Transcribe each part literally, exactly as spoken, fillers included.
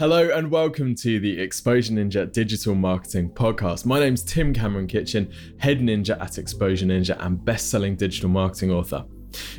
Hello and welcome to the Exposure Ninja Digital Marketing Podcast. My name's Tim Cameron Kitchen, head ninja at Exposure Ninja and best-selling digital marketing author.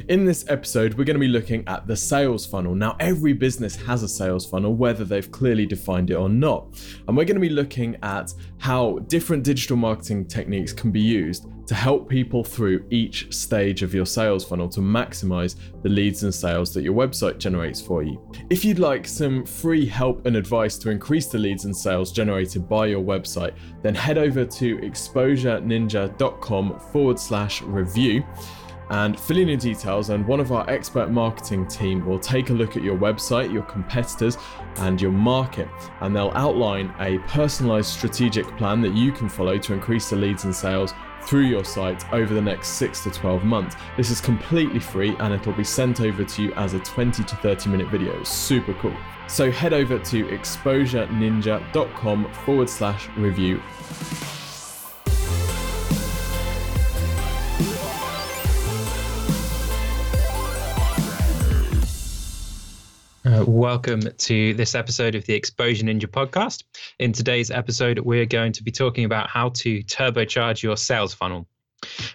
In this episode, we're going to be looking at the sales funnel. Now, every business has a sales funnel, whether they've clearly defined it or not. And we're going to be looking at how different digital marketing techniques can be used to help people through each stage of your sales funnel to maximize the leads and sales that your website generates for you. If you'd like some free help and advice to increase the leads and sales generated by your website, then head over to exposureninja.com forward slash review. And fill in your details and one of our expert marketing team will take a look at your website, your competitors and your market, and they'll outline a personalized strategic plan that you can follow to increase the leads and sales through your site over the next six to twelve months. This is completely free and it'll be sent over to you as a twenty to thirty minute video. It's super cool. So head over to exposureninja.com forward slash review. Uh, welcome to this episode of the Exposure Ninja podcast. In today's episode, we're going to be talking about how to turbocharge your sales funnel.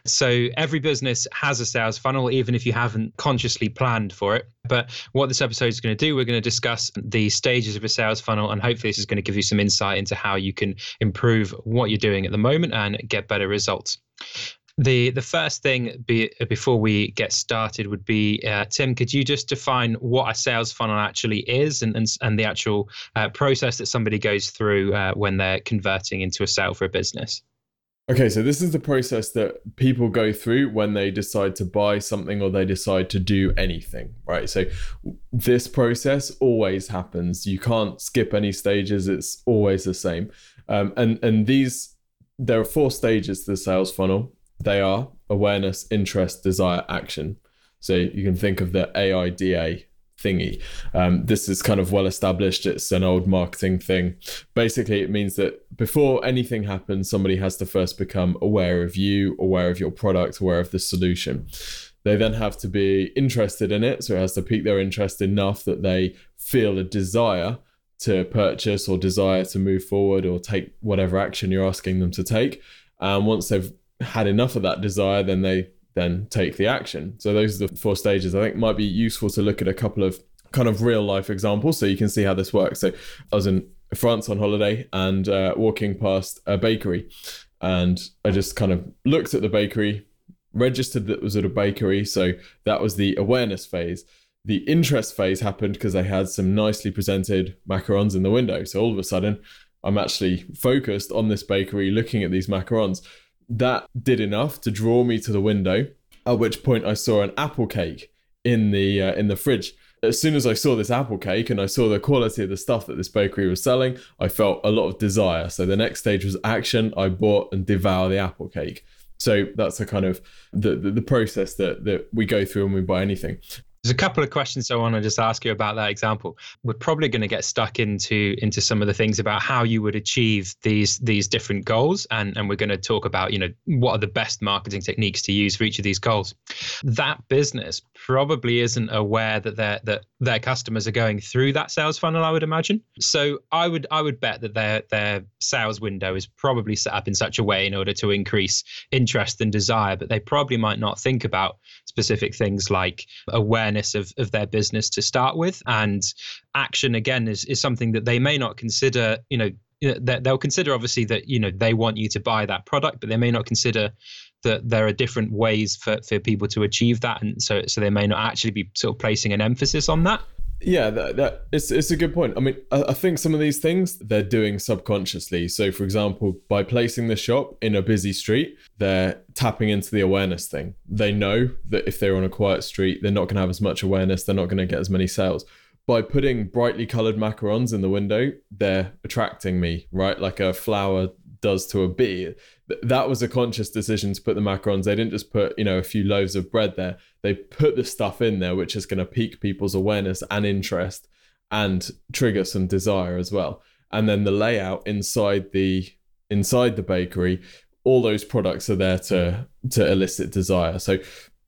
So every business has a sales funnel, even if you haven't consciously planned for it. But what this episode is going to do, we're going to discuss the stages of a sales funnel, and hopefully this is going to give you some insight into how you can improve what you're doing at the moment and get better results. The the first thing be, before we get started would be, uh, Tim, could you just define what a sales funnel actually is and and, and the actual uh, process that somebody goes through uh, when they're converting into a sale for a business? Okay, so this is the process that people go through when they decide to buy something or they decide to do anything, right? So this process always happens. You can't skip any stages. It's always the same. Um, and, and these, there are four stages to the sales funnel. They are awareness, interest, desire, action. So you can think of the A I D A thingy. Um, this is kind of well established. It's an old marketing thing. Basically, it means that before anything happens, somebody has to first become aware of you, aware of your product, aware of the solution. They then have to be interested in it. So it has to pique their interest enough that they feel a desire to purchase or desire to move forward or take whatever action you're asking them to take. And once they've had enough of that desire, then they then take the action. So those are the four stages. I think might be useful to look at a couple of kind of real life examples so you can see how this works. So I was in France on holiday and uh, walking past a bakery, and I just kind of looked at the bakery, registered that it was at a bakery. So that was the awareness phase. The interest phase happened because they had some nicely presented macarons in the window. So all of a sudden I'm actually focused on this bakery, looking at these macarons. That did enough to draw me to the window, at which point I saw an apple cake in the uh, in the fridge. As soon as I saw this apple cake and I saw the quality of the stuff that this bakery was selling, I felt a lot of desire. So the next stage was action. I bought and devoured the apple cake. So that's the kind of the the, the process that, that we go through when we buy anything. There's a couple of questions I want to just ask you about that example. We're probably going to get stuck into into some of the things about how you would achieve these these different goals. And, and we're going to talk about, you know, what are the best marketing techniques to use for each of these goals. That business probably isn't aware that their that their customers are going through that sales funnel, I would imagine. So I would I would bet that their their sales window is probably set up in such a way in order to increase interest and desire, but they probably might not think about specific things like awareness Of, of their business to start with. And action, again, is, is something that they may not consider, you know, that they'll consider obviously that, you know, they want you to buy that product, but they may not consider that there are different ways for, for people to achieve that. And so, so they may not actually be sort of placing an emphasis on that. Yeah, that, that it's it's a good point. I mean, I, I think some of these things they're doing subconsciously. So, for example, by placing the shop in a busy street, they're tapping into the awareness thing. They know that if they're on a quiet street, they're not going to have as much awareness. They're not going to get as many sales. By putting brightly colored macarons in the window, they're attracting me, right? Like a flower does to a bee. That was a conscious decision to put the macarons. They didn't just put, you know, a few loaves of bread there. They put the stuff in there, which is going to pique people's awareness and interest and trigger some desire as well. And then the layout inside the inside the bakery, all those products are there to to elicit desire. So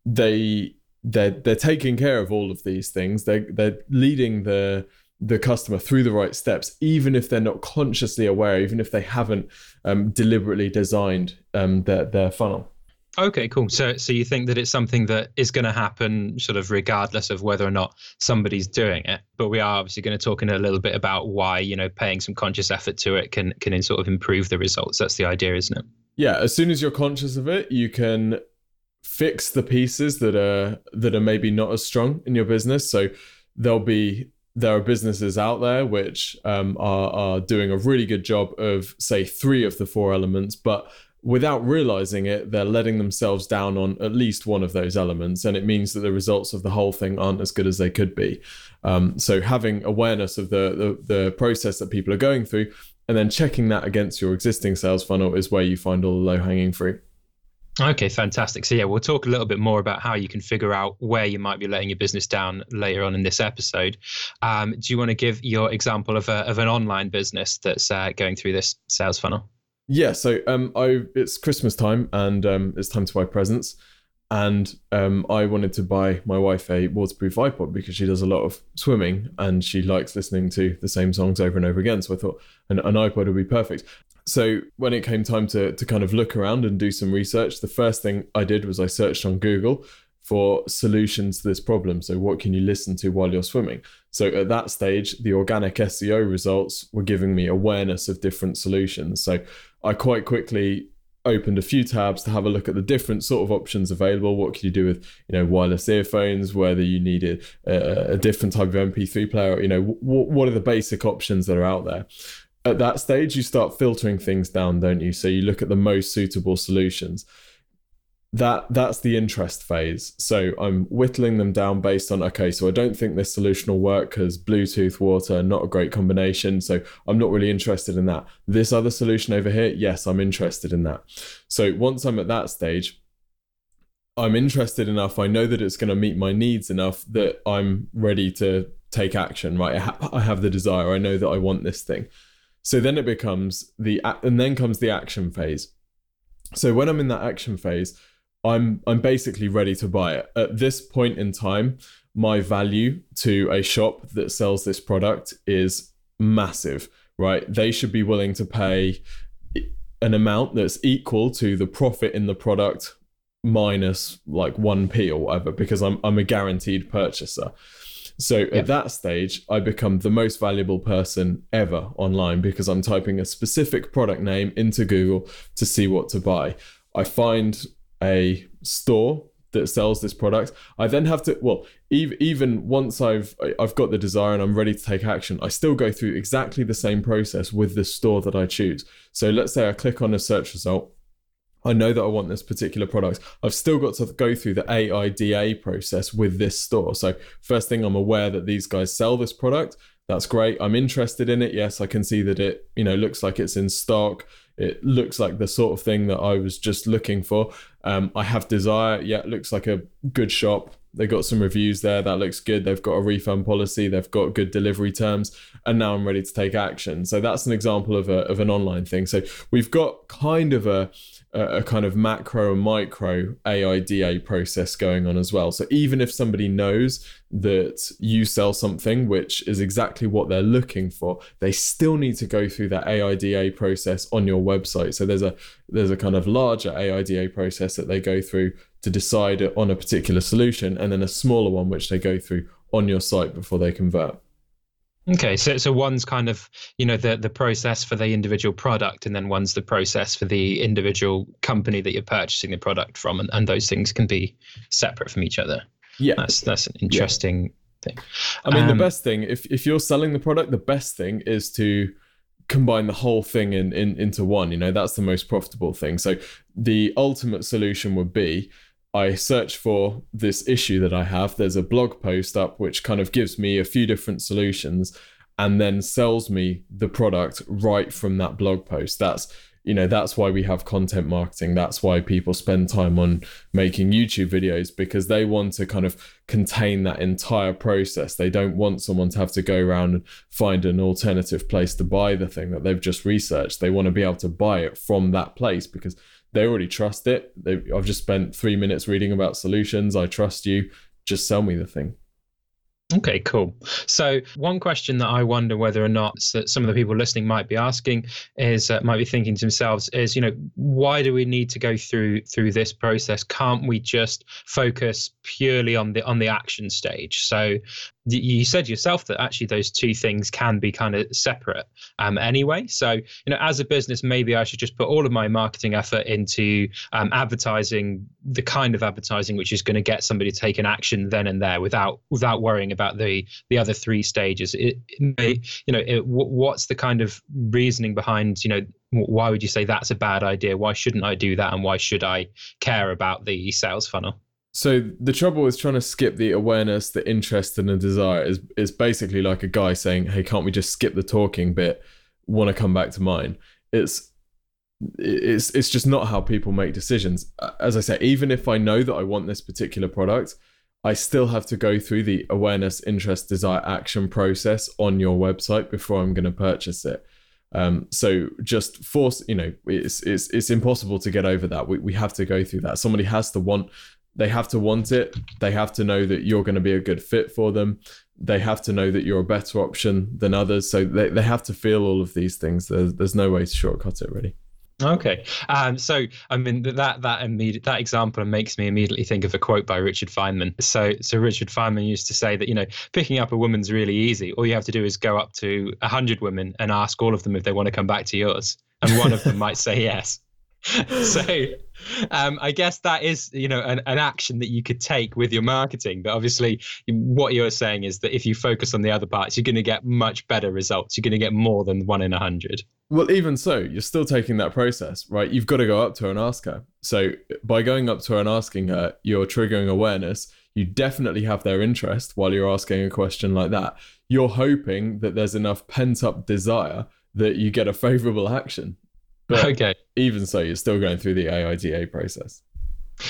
they they're, they're taking care of all of these things. They're, they're leading the the customer through the right steps, even if they're not consciously aware, even if they haven't um, deliberately designed um, their, their funnel. Okay, cool. So so you think that it's something that is going to happen sort of regardless of whether or not somebody's doing it. But we are obviously going to talk in a little bit about why, you know, paying some conscious effort to it can can sort of improve the results. That's the idea, isn't it? Yeah. As soon as you're conscious of it, you can fix the pieces that are that are maybe not as strong in your business. So there'll be there are businesses out there which um, are, are doing a really good job of, say, three of the four elements, but without realizing it, they're letting themselves down on at least one of those elements. And it means that the results of the whole thing aren't as good as they could be. Um, so having awareness of the, the the process that people are going through and then checking that against your existing sales funnel is where you find all the low hanging fruit. Okay, fantastic. So yeah, we'll talk a little bit more about how you can figure out where you might be letting your business down later on in this episode. Um, do you want to give your example of, a, of an online business that's uh, going through this sales funnel? Yeah, so um, I it's Christmas time and um, it's time to buy presents, and um, I wanted to buy my wife a waterproof iPod because she does a lot of swimming and she likes listening to the same songs over and over again. So I thought an, an iPod would be perfect. So when it came time to to kind of look around and do some research, the first thing I did was I searched on Google for solutions to this problem. So what can you listen to while you're swimming? So at that stage, the organic S E O results were giving me awareness of different solutions. So I quite quickly opened a few tabs to have a look at the different sort of options available. What could you do with, you know, wireless earphones, whether you needed a, a different type of M P three player, you know, w- what are the basic options that are out there? At that stage, you start filtering things down, don't you? So you look at the most suitable solutions. That that's the interest phase. So I'm whittling them down based on, okay, so I don't think this solution will work because Bluetooth, water, not a great combination. So I'm not really interested in that. This other solution over here, yes, I'm interested in that. So once I'm at that stage, I'm interested enough. I know that it's going to meet my needs enough that I'm ready to take action, right? I, ha- I have the desire. I know that I want this thing. So then it becomes the, and then comes the action phase. So when I'm in that action phase, I'm I'm basically ready to buy it. At this point in time, my value to a shop that sells this product is massive, right? They should be willing to pay an amount that's equal to the profit in the product minus like one p or whatever, because I'm I'm a guaranteed purchaser. So yeah. At that stage, I become the most valuable person ever online because I'm typing a specific product name into Google to see what to buy. I find a store that sells this product. I then have to, well, even once I've I've got the desire and I'm ready to take action, I still go through exactly the same process with the store that I choose. So let's say I click on a search result. I know that I want this particular product. I've still got to go through the AIDA process with this store. So first thing, I'm aware that these guys sell this product. That's great. I'm interested in it. Yes, I can see that it, you know, looks like it's in stock. It looks like the sort of thing that I was just looking for. Um, I have desire. Yeah, it looks like a good shop. They got some reviews there. That looks good. They've got a refund policy. They've got good delivery terms. And now I'm ready to take action. So that's an example of a of an online thing. So we've got kind of a a kind of macro and micro AIDA process going on as well. So even if somebody knows that you sell something which is exactly what they're looking for, they still need to go through that AIDA process on your website. So there's a there's a kind of larger AIDA process that they go through to decide on a particular solution, and then a smaller one which they go through on your site before they convert. Okay, so so one's kind of, you know, the, the process for the individual product, and then one's the process for the individual company that you're purchasing the product from, and, and those things can be separate from each other. Yeah. That's that's an interesting yeah. thing. I mean, um, the best thing, if, if you're selling the product, the best thing is to combine the whole thing in, in into one. You know, that's the most profitable thing. So the ultimate solution would be, I search for this issue that I have. There's a blog post up which kind of gives me a few different solutions and then sells me the product right from that blog post. That's, you know, that's why we have content marketing. That's why people spend time on making YouTube videos, because they want to kind of contain that entire process. They don't want someone to have to go around and find an alternative place to buy the thing that they've just researched. They want to be able to buy it from that place because they already trust it. They, I've just spent three minutes reading about solutions. I trust you. Just sell me the thing. Okay, cool. So one question that I wonder whether or not some of the people listening might be asking is, uh, might be thinking to themselves is, you know, why do we need to go through through this process? Can't we just focus purely on the on the action stage? So you said yourself that actually those two things can be kind of separate um, anyway. So, you know, as a business, maybe I should just put all of my marketing effort into um, advertising, the kind of advertising which is going to get somebody to take an action then and there without without worrying about the the other three stages. It, it, you know, it, what's the kind of reasoning behind, you know, why would you say that's a bad idea? Why shouldn't I do that? And why should I care about the sales funnel? So the trouble with trying to skip the awareness, the interest, and the desire is is basically like a guy saying, "Hey, can't we just skip the talking bit? Want to come back to mine?" It's it's it's just not how people make decisions. As I say, even if I know that I want this particular product, I still have to go through the awareness, interest, desire, action process on your website before I'm going to purchase it. Um, so just force, you know, it's it's it's impossible to get over that. We we have to go through that. Somebody has to want. They have to want it. They have to know that you're going to be a good fit for them. They have to know that you're a better option than others. So they, they have to feel all of these things. There's, there's no way to shortcut it, really. Okay. Um, so, I mean, that that immediate that example makes me immediately think of a quote by Richard Feynman. So, so Richard Feynman used to say that, you know, picking up a woman's really easy. All you have to do is go up to one hundred women and ask all of them if they want to come back to yours. And one of them might say yes. So um, I guess that is, you know, an, an action that you could take with your marketing. But obviously what you're saying is that if you focus on the other parts, you're going to get much better results. You're going to get more than one in a hundred. Well, even so, you're still taking that process, right? You've got to go up to her and ask her. So by going up to her and asking her, you're triggering awareness. You definitely have their interest while you're asking a question like that. You're hoping that there's enough pent up desire that you get a favorable action. But okay. Even so, you're still going through the A I D A process.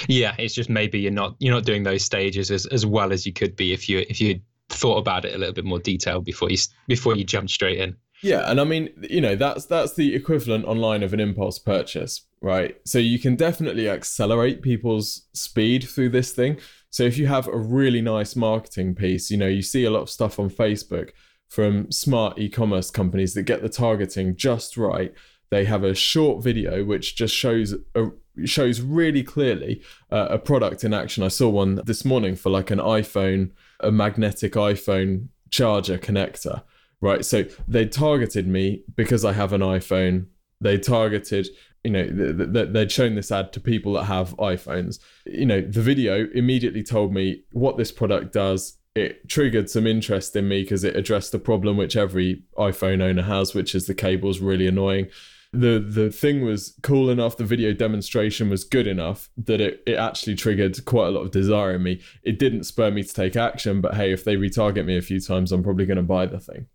Yeah, it's just maybe you're not you're not doing those stages as, as well as you could be if you if you thought about it a little bit more detailed before you before you jump straight in. Yeah, and I mean, you know, that's that's the equivalent online of an impulse purchase, right? So you can definitely accelerate people's speed through this thing. So if you have a really nice marketing piece, you know, you see a lot of stuff on Facebook from smart e-commerce companies that get the targeting just right. They have a short video which just shows a, shows really clearly uh, a product in action. I saw one this morning for like an iPhone, a magnetic iPhone charger connector, right? So they targeted me because I have an iPhone. They targeted, you know, th- th- they'd shown this ad to people that have iPhones. You know, the video immediately told me what this product does. It triggered some interest in me because it addressed the problem which every iPhone owner has, which is the cable's really annoying. The the thing was cool enough, the video demonstration was good enough that it, it actually triggered quite a lot of desire in me. It didn't spur me to take action, but hey, if they retarget me a few times, I'm probably going to buy the thing.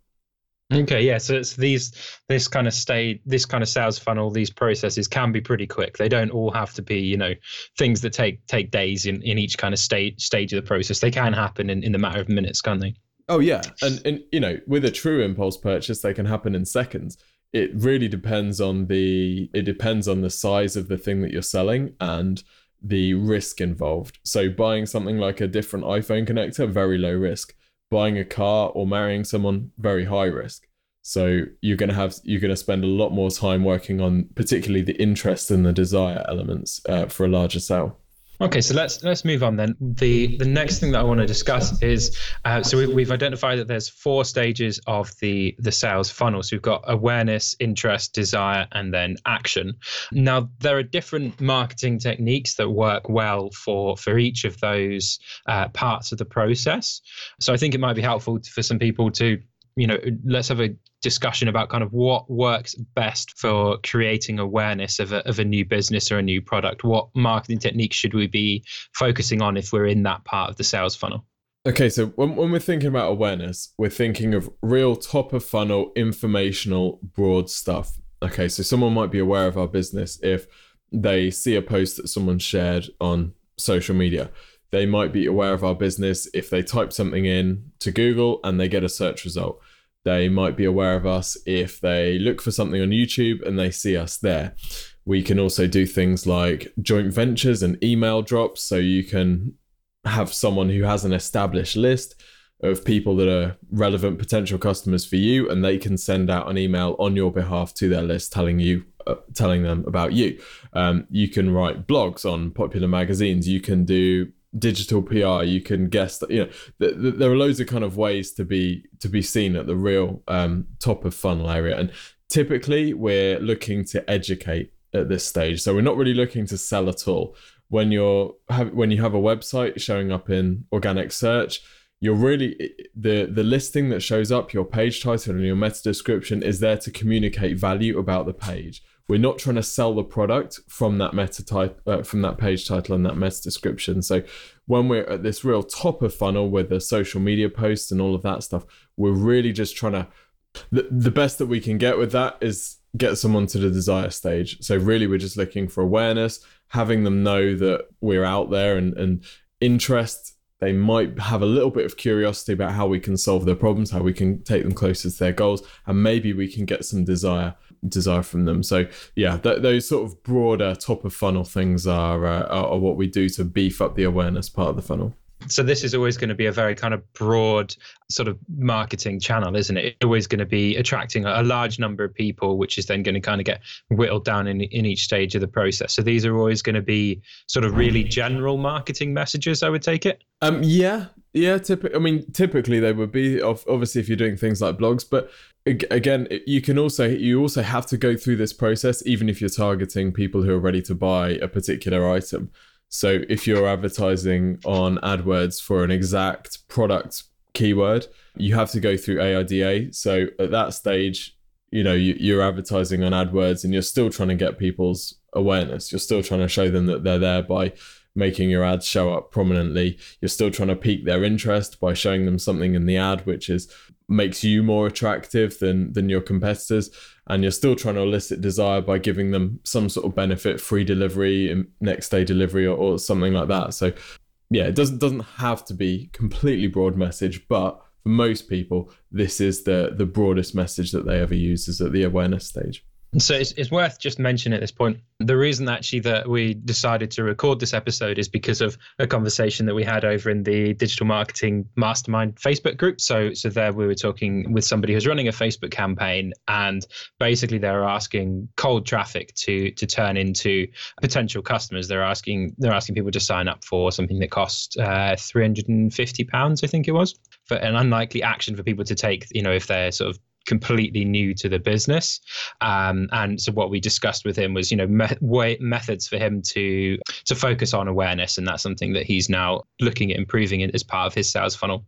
Okay, yeah. So it's these, this kind of stage, this kind of sales funnel, these processes can be pretty quick. They don't all have to be, you know, things that take take days in, in each kind of stage stage of the process. They can happen in, in the matter of minutes, can't they? Oh yeah, and and you know, with a true impulse purchase, they can happen in seconds. It really depends on the it depends on the size of the thing that you're selling and the risk involved. So buying something like a different iPhone connector, very low risk. Buying a car or marrying someone, very high risk. So you're going to have you're going to spend a lot more time working on particularly the interest and the desire elements uh, for a larger sale. Okay, so let's let's move on then. The the next thing that I want to discuss is, uh, so we, we've identified that there's four stages of the, the sales funnel. So we've got awareness, interest, desire, and then action. Now, there are different marketing techniques that work well for, for each of those uh, parts of the process. So I think it might be helpful to, for some people to, you know, let's have a discussion about kind of what works best for creating awareness of a, of a new business or a new product. What marketing techniques should we be focusing on if we're in that part of the sales funnel? Okay, so when, when we're thinking about awareness, we're thinking of real top of funnel, informational, broad stuff. Okay, so someone might be aware of our business if they see a post that someone shared on social media. They might be aware of our business if they type something in to Google and they get a search result. They might be aware of us if they look for something on YouTube and they see us there. We can also do things like joint ventures and email drops. So you can have someone who has an established list of people that are relevant potential customers for you, and they can send out an email on your behalf to their list telling you, uh, telling them about you. Um, you can write blogs on popular magazines. You can do digital P R. You can guest. You know, th- th- there are loads of kind of ways to be to be seen at the real um, top of funnel area. And typically, we're looking to educate at this stage, so we're not really looking to sell at all. When you're when you have a website showing up in organic search, You're really, the, the listing that shows up, your page title and your meta description is there to communicate value about the page. We're not trying to sell the product from that meta type, uh, from that page title and that meta description. So when we're at this real top of funnel with the social media posts and all of that stuff, we're really just trying to, the, the best that we can get with that is get someone to the desire stage. So really we're just looking for awareness, having them know that we're out there and, and interest. They might have a little bit of curiosity about how we can solve their problems, how we can take them closer to their goals, and maybe we can get some desire desire from them. So yeah, th- those sort of broader top of funnel things are, uh, are what we do to beef up the awareness part of the funnel. So this is always going to be a very kind of broad sort of marketing channel, isn't it? It's always going to be attracting a large number of people, which is then going to kind of get whittled down in, in each stage of the process. So these are always going to be sort of really general marketing messages, I would take it. Um, yeah, yeah. Typ- I mean, typically they would be, obviously, if you're doing things like blogs, but again, you can also, you also have to go through this process, even if you're targeting people who are ready to buy a particular item. So if you're advertising on AdWords for an exact product keyword, you have to go through A I D A. So at that stage, you know, you, you're advertising on AdWords and you're still trying to get people's awareness. You're still trying to show them that they're there by making your ads show up prominently. You're still trying to pique their interest by showing them something in the ad, which is makes you more attractive than than your competitors. And you're still trying to elicit desire by giving them some sort of benefit, free delivery, next day delivery, or, or something like that. So yeah, it doesn't doesn't have to be completely broad message, but for most people, this is the the broadest message that they ever use, is at the awareness stage. So it's, it's worth just mentioning at this point, the reason actually that we decided to record this episode is because of a conversation that we had over in the Digital Marketing Mastermind Facebook group. So so there we were talking with somebody who's running a Facebook campaign, and basically they're asking cold traffic to to turn into potential customers. They're asking they're asking people to sign up for something that costs uh, three hundred fifty pounds, I think it was, for an unlikely action for people to take, you know, if they're sort of completely new to the business. Um, and so what we discussed with him was, you know, me- way, methods for him to to focus on awareness. And that's something that he's now looking at improving as part of his sales funnel.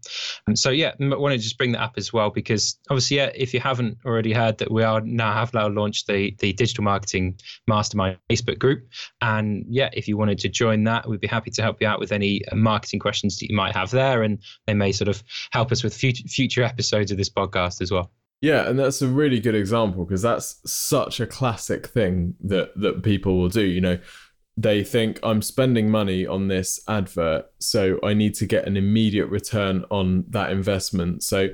And so, yeah, I want to just bring that up as well, because obviously, yeah, if you haven't already heard that, we are now have now launched the, the Digital Marketing Mastermind Facebook group. And yeah, if you wanted to join that, we'd be happy to help you out with any marketing questions that you might have there. And they may sort of help us with future, future episodes of this podcast as well. Yeah, and that's a really good example, because that's such a classic thing that, that people will do. You know, they think, I'm spending money on this advert, so I need to get an immediate return on that investment. So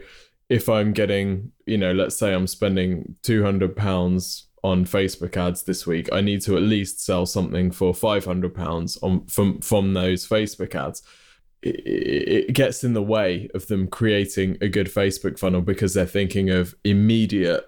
if I'm getting, you know, let's say I'm spending two hundred pounds on Facebook ads this week, I need to at least sell something for five hundred pounds on from, from those Facebook ads. It gets in the way of them creating a good Facebook funnel, because they're thinking of immediate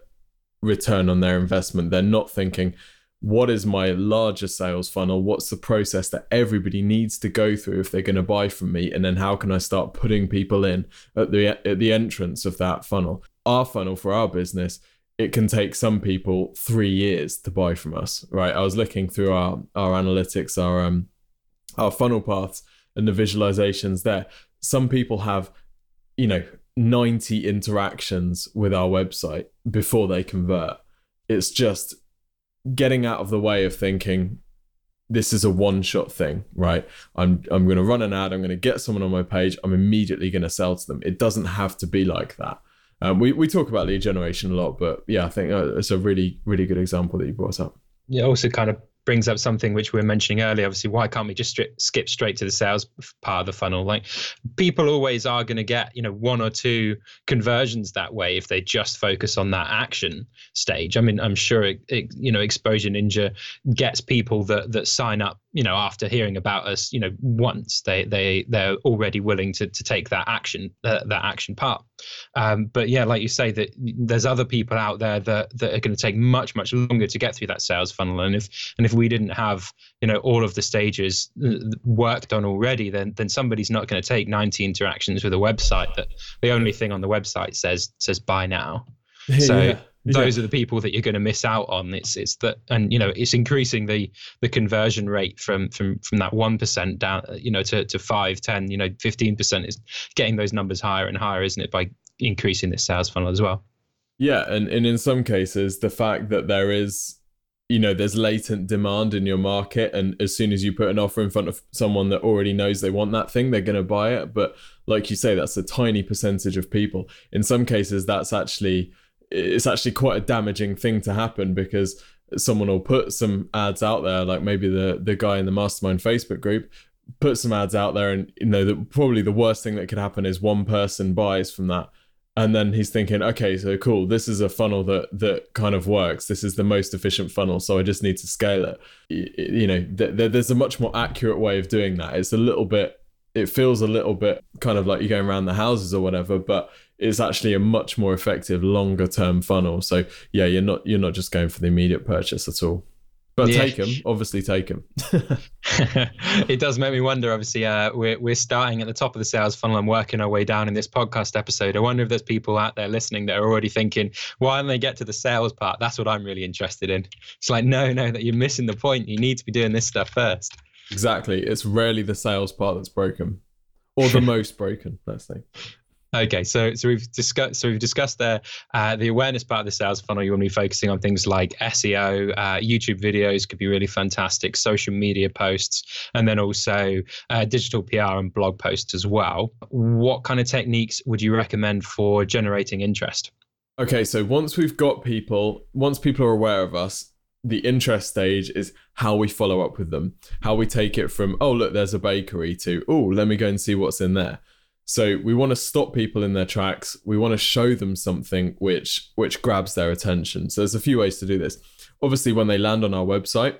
return on their investment. They're not thinking, what is my larger sales funnel? What's the process that everybody needs to go through if they're going to buy from me? And then how can I start putting people in at the at the entrance of that funnel? Our funnel for our business, it can take some people three years to buy from us, right? I was looking through our, our analytics, our um, our funnel paths, and the visualizations there. Some people have, you know, ninety interactions with our website before they convert. It's just getting out of the way of thinking, this is a one-shot thing, right? I'm I'm going to run an ad, I'm going to get someone on my page, I'm immediately going to sell to them. It doesn't have to be like that. Um, we, we talk about lead generation a lot, but yeah, I think it's a really, really good example that you brought up. Yeah, also kind of brings up something which we were mentioning earlier. Obviously, why can't we just strip, skip straight to the sales part of the funnel? Like, people always are going to get, you know, one or two conversions that way if they just focus on that action stage. I mean, I'm sure, it, it, you know, Exposure Ninja gets people that that sign up you know, after hearing about us, you know, once they they they're already willing to to take that action uh, that action part. Um, but yeah, like you say, that there's other people out there that that are going to take much much longer to get through that sales funnel. And if and if we didn't have, you know, all of the stages worked on already, then then somebody's not going to take ninety interactions with a website that the only thing on the website says says buy now. So. Yeah. Those yeah. are the people that you're going to miss out on. It's it's that, and you know, it's increasing the the conversion rate from from from that one percent down, you know, to to five, ten, you know, fifteen percent is getting those numbers higher and higher, isn't it? By increasing this sales funnel as well. Yeah, and and in some cases, the fact that there is, you know, there's latent demand in your market, and as soon as you put an offer in front of someone that already knows they want that thing, they're going to buy it. But like you say, that's a tiny percentage of people. In some cases, that's actually. It's actually quite a damaging thing to happen, because someone will put some ads out there, like maybe the the guy in the Mastermind Facebook group put some ads out there, and you know, the, probably the worst thing that could happen is one person buys from that, and then he's thinking, okay, so cool, this is a funnel that that kind of works, this is the most efficient funnel, so I just need to scale it. You know, th- th- there's a much more accurate way of doing that. It's a little bit, it feels a little bit kind of like you're going around the houses or whatever, but it's actually a much more effective longer term funnel. So yeah, you're not you're not just going for the immediate purchase at all. But yeah. take them, obviously take them. It does make me wonder, obviously, uh, we're, we're starting at the top of the sales funnel and working our way down in this podcast episode. I wonder if there's people out there listening that are already thinking, why don't they get to the sales part? That's what I'm really interested in. It's like, no, no, that you're missing the point. You need to be doing this stuff first. Exactly. It's rarely the sales part that's broken, or the most broken, let's say. Okay, so so we've discussed so we've discussed there uh, the awareness part of the sales funnel. You want to be focusing on things like S E O, uh, YouTube videos could be really fantastic, social media posts, and then also uh, digital P R and blog posts as well. What kind of techniques would you recommend for generating interest? Okay, so once we've got people, once people are aware of us, the interest stage is how we follow up with them, how we take it from, oh, look, there's a bakery, to, oh, let me go and see what's in there. So we want to stop people in their tracks. We want to show them something which which grabs their attention. So there's a few ways to do this. Obviously, when they land on our website,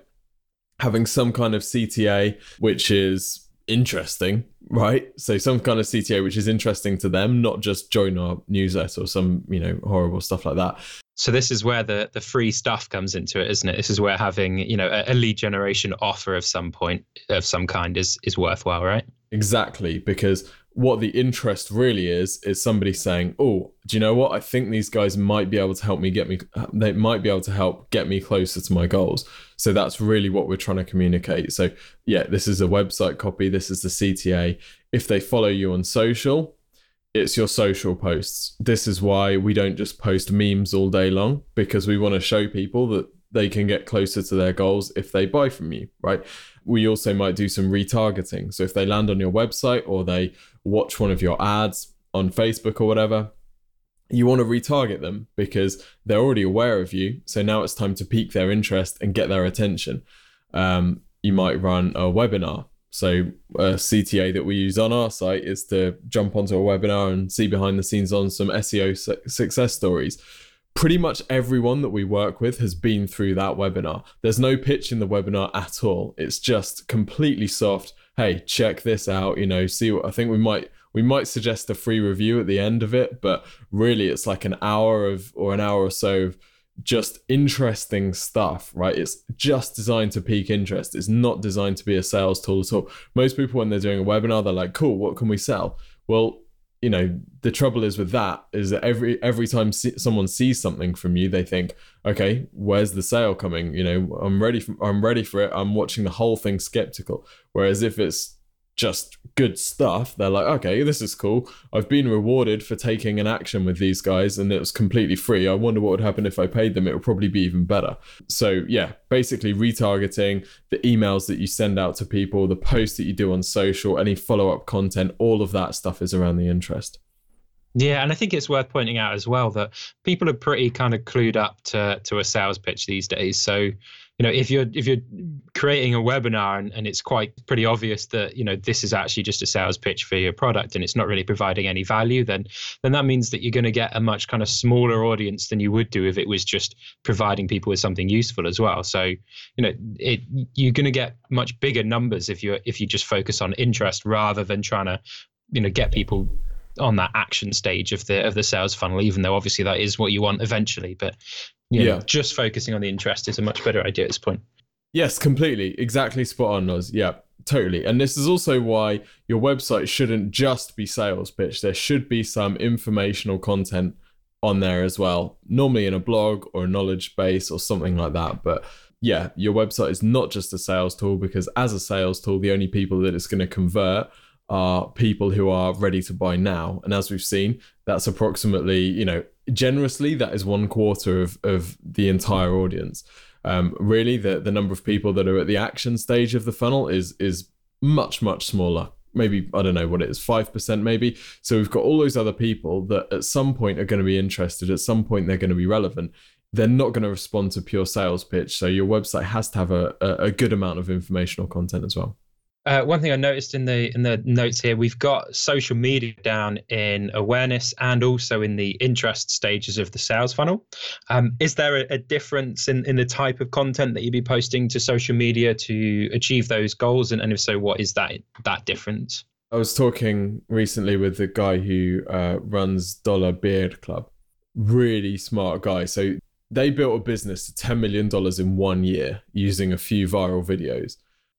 having some kind of C T A, which is interesting, right? So some kind of C T A, which is interesting to them, not just join our newsletter or some, you know, horrible stuff like that. So this is where the, the free stuff comes into it, isn't it? This is where having, you know, a, a lead generation offer of some point of some kind is is worthwhile, right? Exactly, because what the interest really is, is somebody saying, oh, do you know what? I think these guys might be able to help me get me, they might be able to help get me closer to my goals. So that's really what we're trying to communicate. So yeah, this is a website copy. This is the C T A. If they follow you on social, it's your social posts. This is why we don't just post memes all day long, because we want to show people that they can get closer to their goals if they buy from you, right? We also might do some retargeting. So if they land on your website or they watch one of your ads on Facebook or whatever, you want to retarget them because they're already aware of you. So now it's time to pique their interest and get their attention. Um, you might run a webinar. So a C T A that we use on our site is to jump onto a webinar and see behind the scenes on some S E O su- success stories. Pretty much everyone that we work with has been through that webinar. There's no pitch in the webinar at all. It's just completely soft. Hey, check this out, you know, see what I think we might, we might suggest a free review at the end of it, but really it's like an hour of, or an hour or so of just interesting stuff, right? It's just designed to pique interest. It's not designed to be a sales tool at all. Most people, when they're doing a webinar, they're like, cool, what can we sell? Well, you know, the trouble is with that is that every every time see, someone sees something from you, they think, okay, where's the sale coming? You know, I'm ready for, I'm ready for it. I'm watching the whole thing skeptical. Whereas if it's just good stuff, they're like, okay, this is cool. I've been rewarded for taking an action with these guys and it was completely free. I wonder what would happen if I paid them. It would probably be even better. So yeah, basically retargeting, the emails that you send out to people, the posts that you do on social, any follow-up content, all of that stuff is around the interest. Yeah, and I think it's worth pointing out as well that people are pretty kind of clued up to to a sales pitch these days. So, you you know, if you're if you're creating a webinar and, and it's quite pretty obvious that, you know, this is actually just a sales pitch for your product and it's not really providing any value, then then that means that you're going to get a much kind of smaller audience than you would do if it was just providing people with something useful as well. So, you know, it you're going to get much bigger numbers if you if you just focus on interest rather than trying to, you know, get people on that action stage of the of the sales funnel, even though obviously that is what you want eventually. But you know, yeah, just focusing on the interest is a much better idea at this point. Yes, completely. Exactly spot on, Noz. Yeah, totally. And this is also why your website shouldn't just be sales pitch. There should be some informational content on there as well, normally in a blog or a knowledge base or something like that. But yeah, your website is not just a sales tool, because as a sales tool, the only people that it's going to convert are people who are ready to buy now. And as we've seen, that's approximately, you know, generously, that is one quarter of, of the entire audience. Um, really, the, the number of people that are at the action stage of the funnel is is much, much smaller. Maybe, I don't know what it is, five percent maybe. So we've got all those other people that at some point are going to be interested. At some point, they're going to be relevant. They're not going to respond to pure sales pitch. So your website has to have a, a, a good amount of informational content as well. Uh, one thing I noticed in the in the notes here, we've got social media down in awareness and also in the interest stages of the sales funnel. Um, is there a, a difference in, in the type of content that you'd be posting to social media to achieve those goals? And, and if so, what is that that difference? I was talking recently with the guy who uh, runs Dollar Beard Club. Really smart guy. So they built a business to ten million dollars in one year using a few viral videos.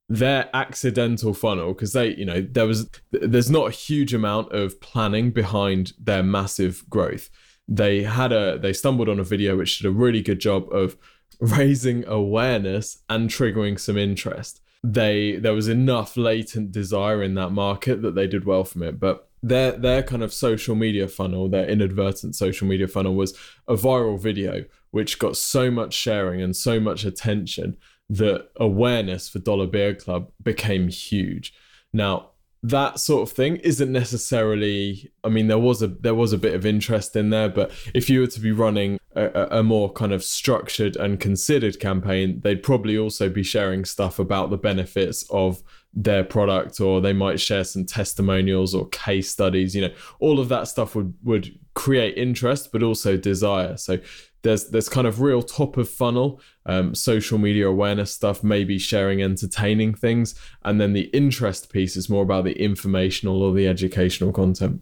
Their accidental funnel, because they, you know, there was, there's not a huge amount of planning behind their massive growth. They had a, they stumbled on a video which did a really good job of raising awareness and triggering some interest. They, there was enough latent desire in that market that they did well from it. But their, their kind of social media funnel, their inadvertent social media funnel was a viral video, which got so much sharing and so much attention that awareness for Dollar Beer Club became huge. Now, that sort of thing isn't necessarily, I mean, there was a there was a bit of interest in there, but if you were to be running a, a more kind of structured and considered campaign, they'd probably also be sharing stuff about the benefits of their product, or they might share some testimonials or case studies. You know, all of that stuff would would create interest, but also desire. So There's there's kind of real top of funnel, um, social media awareness stuff, maybe sharing entertaining things. And then the interest piece is more about the informational or the educational content.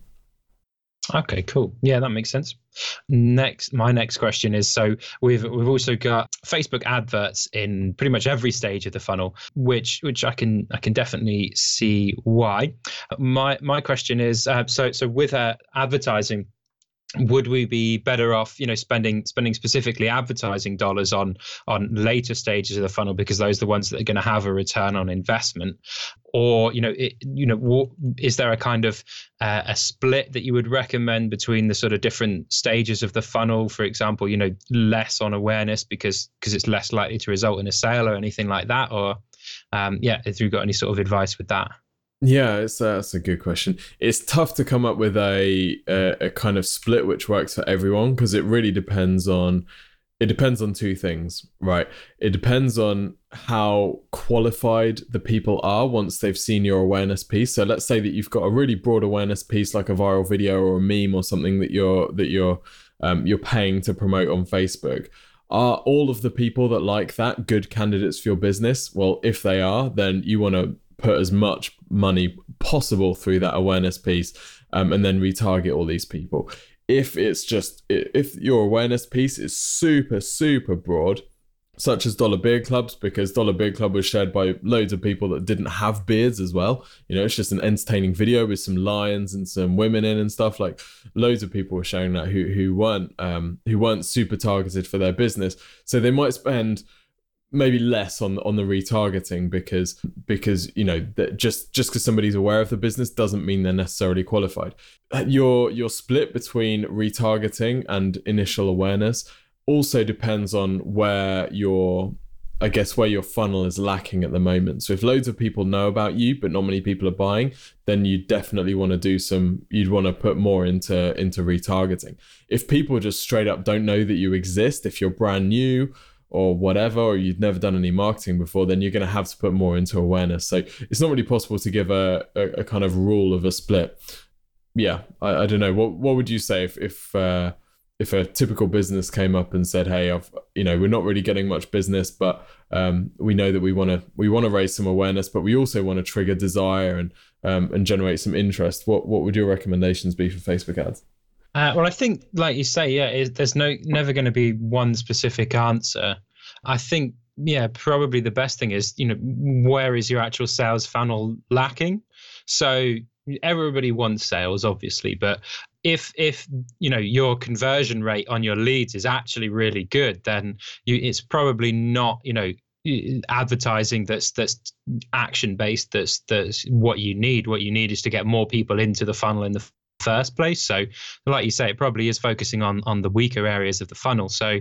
Okay, cool. Yeah, that makes sense. Next, my next question is, so we've we've also got Facebook adverts in pretty much every stage of the funnel, which which I can I can definitely see why. My my question is, uh, so so with uh, advertising, would we be better off, you know, spending spending specifically advertising dollars on on later stages of the funnel, because those are the ones that are going to have a return on investment? Or, you know, it, you know, what, is there a kind of uh, a split that you would recommend between the sort of different stages of the funnel? For example, you know, less on awareness because because it's less likely to result in a sale or anything like that? Or um, yeah, if you've got any sort of advice with that. Yeah, it's uh, that's a good question. It's tough to come up with a a, a kind of split which works for everyone, because it really depends on it depends on two things, right? It depends on how qualified the people are once they've seen your awareness piece. So let's say that you've got a really broad awareness piece, like a viral video or a meme or something that you're that you're um, you're paying to promote on Facebook. Are all of the people that like that good candidates for your business? Well, if they are, then you want to put as much money possible through that awareness piece, um, and then retarget all these people. If it's just, if your awareness piece is super, super broad, such as Dollar Beard Clubs, because Dollar Beard Club was shared by loads of people that didn't have beards as well. You know, it's just an entertaining video with some lions and some women in and stuff. Like, loads of people were sharing that who who weren't um, who weren't super targeted for their business. So they might spend maybe less on on the retargeting, because because you know that just just because somebody's aware of the business doesn't mean they're necessarily qualified. Your your split between retargeting and initial awareness also depends on where your I guess where your funnel is lacking at the moment. So if loads of people know about you but not many people are buying, then you definitely want to do some you'd want to put more into into retargeting. If people just straight up don't know that you exist, if you're brand new, or whatever, or you've never done any marketing before, then you're going to have to put more into awareness. So it's not really possible to give a, a, a kind of rule of a split. Yeah, I, I don't know. What what would you say if if uh, if a typical business came up and said, "Hey, I've you know we're not really getting much business, but um, we know that we want to we want to raise some awareness, but we also want to trigger desire and um, and generate some interest." What what would your recommendations be for Facebook ads? Uh, well, I think, like you say, yeah, it, there's no never going to be one specific answer. I think, yeah, probably the best thing is, you know, where is your actual sales funnel lacking? So everybody wants sales, obviously, but if if you know your conversion rate on your leads is actually really good, then you, it's probably not, you know, advertising that's that's action based. That's that's what you need. What you need is to get more people into the funnel in the first place. So like you say, it probably is focusing on on the weaker areas of the funnel. So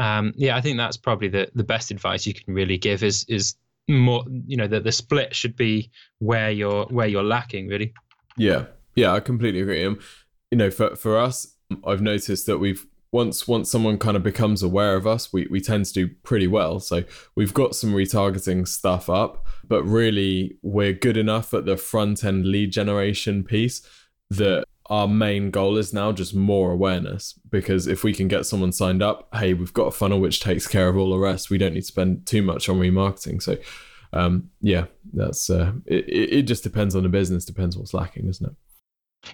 um, yeah, I think that's probably the, the best advice you can really give is is more, you know, that the split should be where you're where you're lacking, really. Yeah, yeah, I completely agree. Um, you know, for for us, I've noticed that we've once once someone kind of becomes aware of us, we we tend to do pretty well. So we've got some retargeting stuff up, but really we're good enough at the front end lead generation piece that our main goal is now just more awareness, because if we can get someone signed up, hey, we've got a funnel which takes care of all the rest. We don't need to spend too much on remarketing. So um, yeah, that's uh, it, it just depends on the business, depends what's lacking, doesn't it?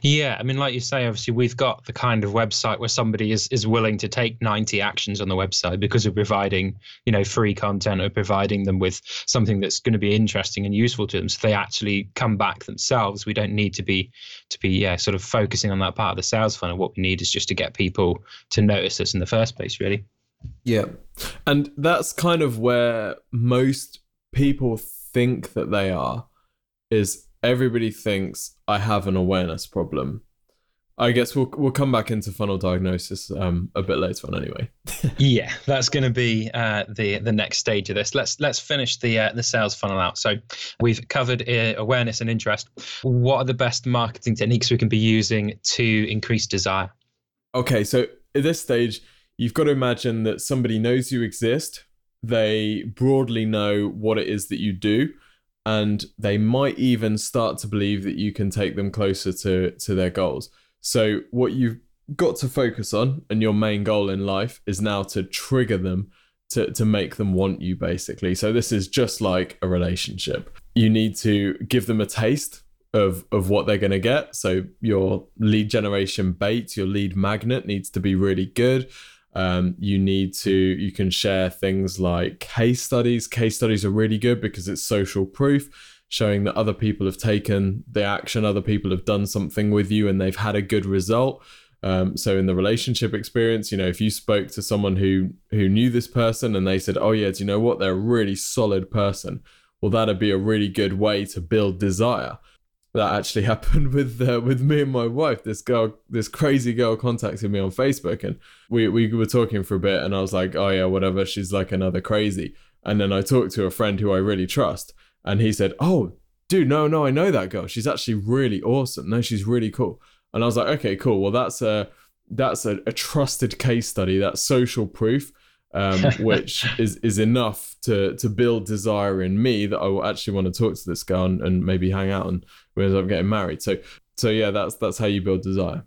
Yeah, I mean, like you say, obviously we've got the kind of website where somebody is is willing to take ninety actions on the website because we're providing, you know, free content or providing them with something that's going to be interesting and useful to them. So they actually come back themselves. We don't need to be to be yeah, sort of focusing on that part of the sales funnel. What we need is just to get people to notice us in the first place, really. Yeah, and that's kind of where most people think that they are, is everybody thinks I have an awareness problem. I guess we'll we'll come back into funnel diagnosis um, a bit later on, anyway. Yeah, that's going to be uh, the the next stage of this. Let's let's finish the uh, the sales funnel out. So we've covered uh, awareness and interest. What are the best marketing techniques we can be using to increase desire? Okay, so at this stage, you've got to imagine that somebody knows you exist. They broadly know what it is that you do. And they might even start to believe that you can take them closer to, to their goals. So what you've got to focus on, and your main goal in life, is now to trigger them to, to make them want you, basically. So this is just like a relationship. You need to give them a taste of, of what they're going to get. So your lead generation bait, your lead magnet needs to be really good. Um, you need to, you can share things like case studies. Case studies are really good because it's social proof, showing that other people have taken the action, other people have done something with you and they've had a good result. Um, so in the relationship experience, you know, if you spoke to someone who, who knew this person and they said, oh yeah, do you know what? They're a really solid person. Well, that'd be a really good way to build desire. That actually happened with uh, with me and my wife. This girl, this crazy girl contacted me on Facebook and we, we were talking for a bit and I was like, oh yeah, whatever. She's like another crazy. And then I talked to a friend who I really trust and he said, oh, dude, no, no, I know that girl. She's actually really awesome. No, she's really cool. And I was like, okay, cool. Well, that's a, that's a, a trusted case study. That's social proof, um, which is, is enough to, to build desire in me that I will actually want to talk to this girl and, and maybe hang out and we end up getting married. So, so yeah, that's that's how you build desire.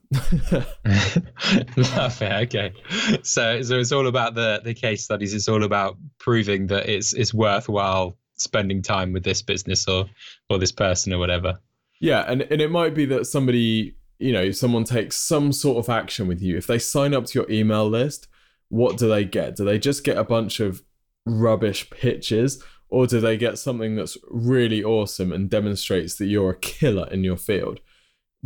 Love it. Okay, so so it's all about the the case studies. It's all about proving that it's it's worthwhile spending time with this business or or this person or whatever. Yeah, and and it might be that somebody, you know, someone takes some sort of action with you. If they sign up to your email list, what do they get? Do they just get a bunch of rubbish pitches? Or do they get something that's really awesome and demonstrates that you're a killer in your field?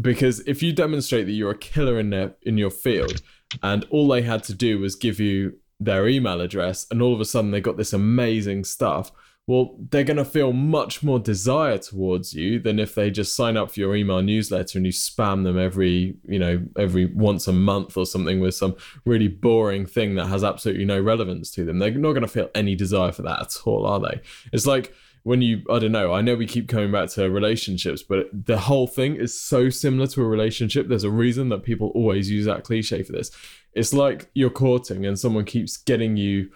Because if you demonstrate that you're a killer in their, in your field and all they had to do was give you their email address and all of a sudden they got this amazing stuff, well, they're going to feel much more desire towards you than if they just sign up for your email newsletter and you spam them every, you know, every once a month or something with some really boring thing that has absolutely no relevance to them. They're not going to feel any desire for that at all, are they? It's like when you, I don't know, I know we keep coming back to relationships, but the whole thing is so similar to a relationship. There's a reason that people always use that cliche for this. It's like you're courting and someone keeps getting you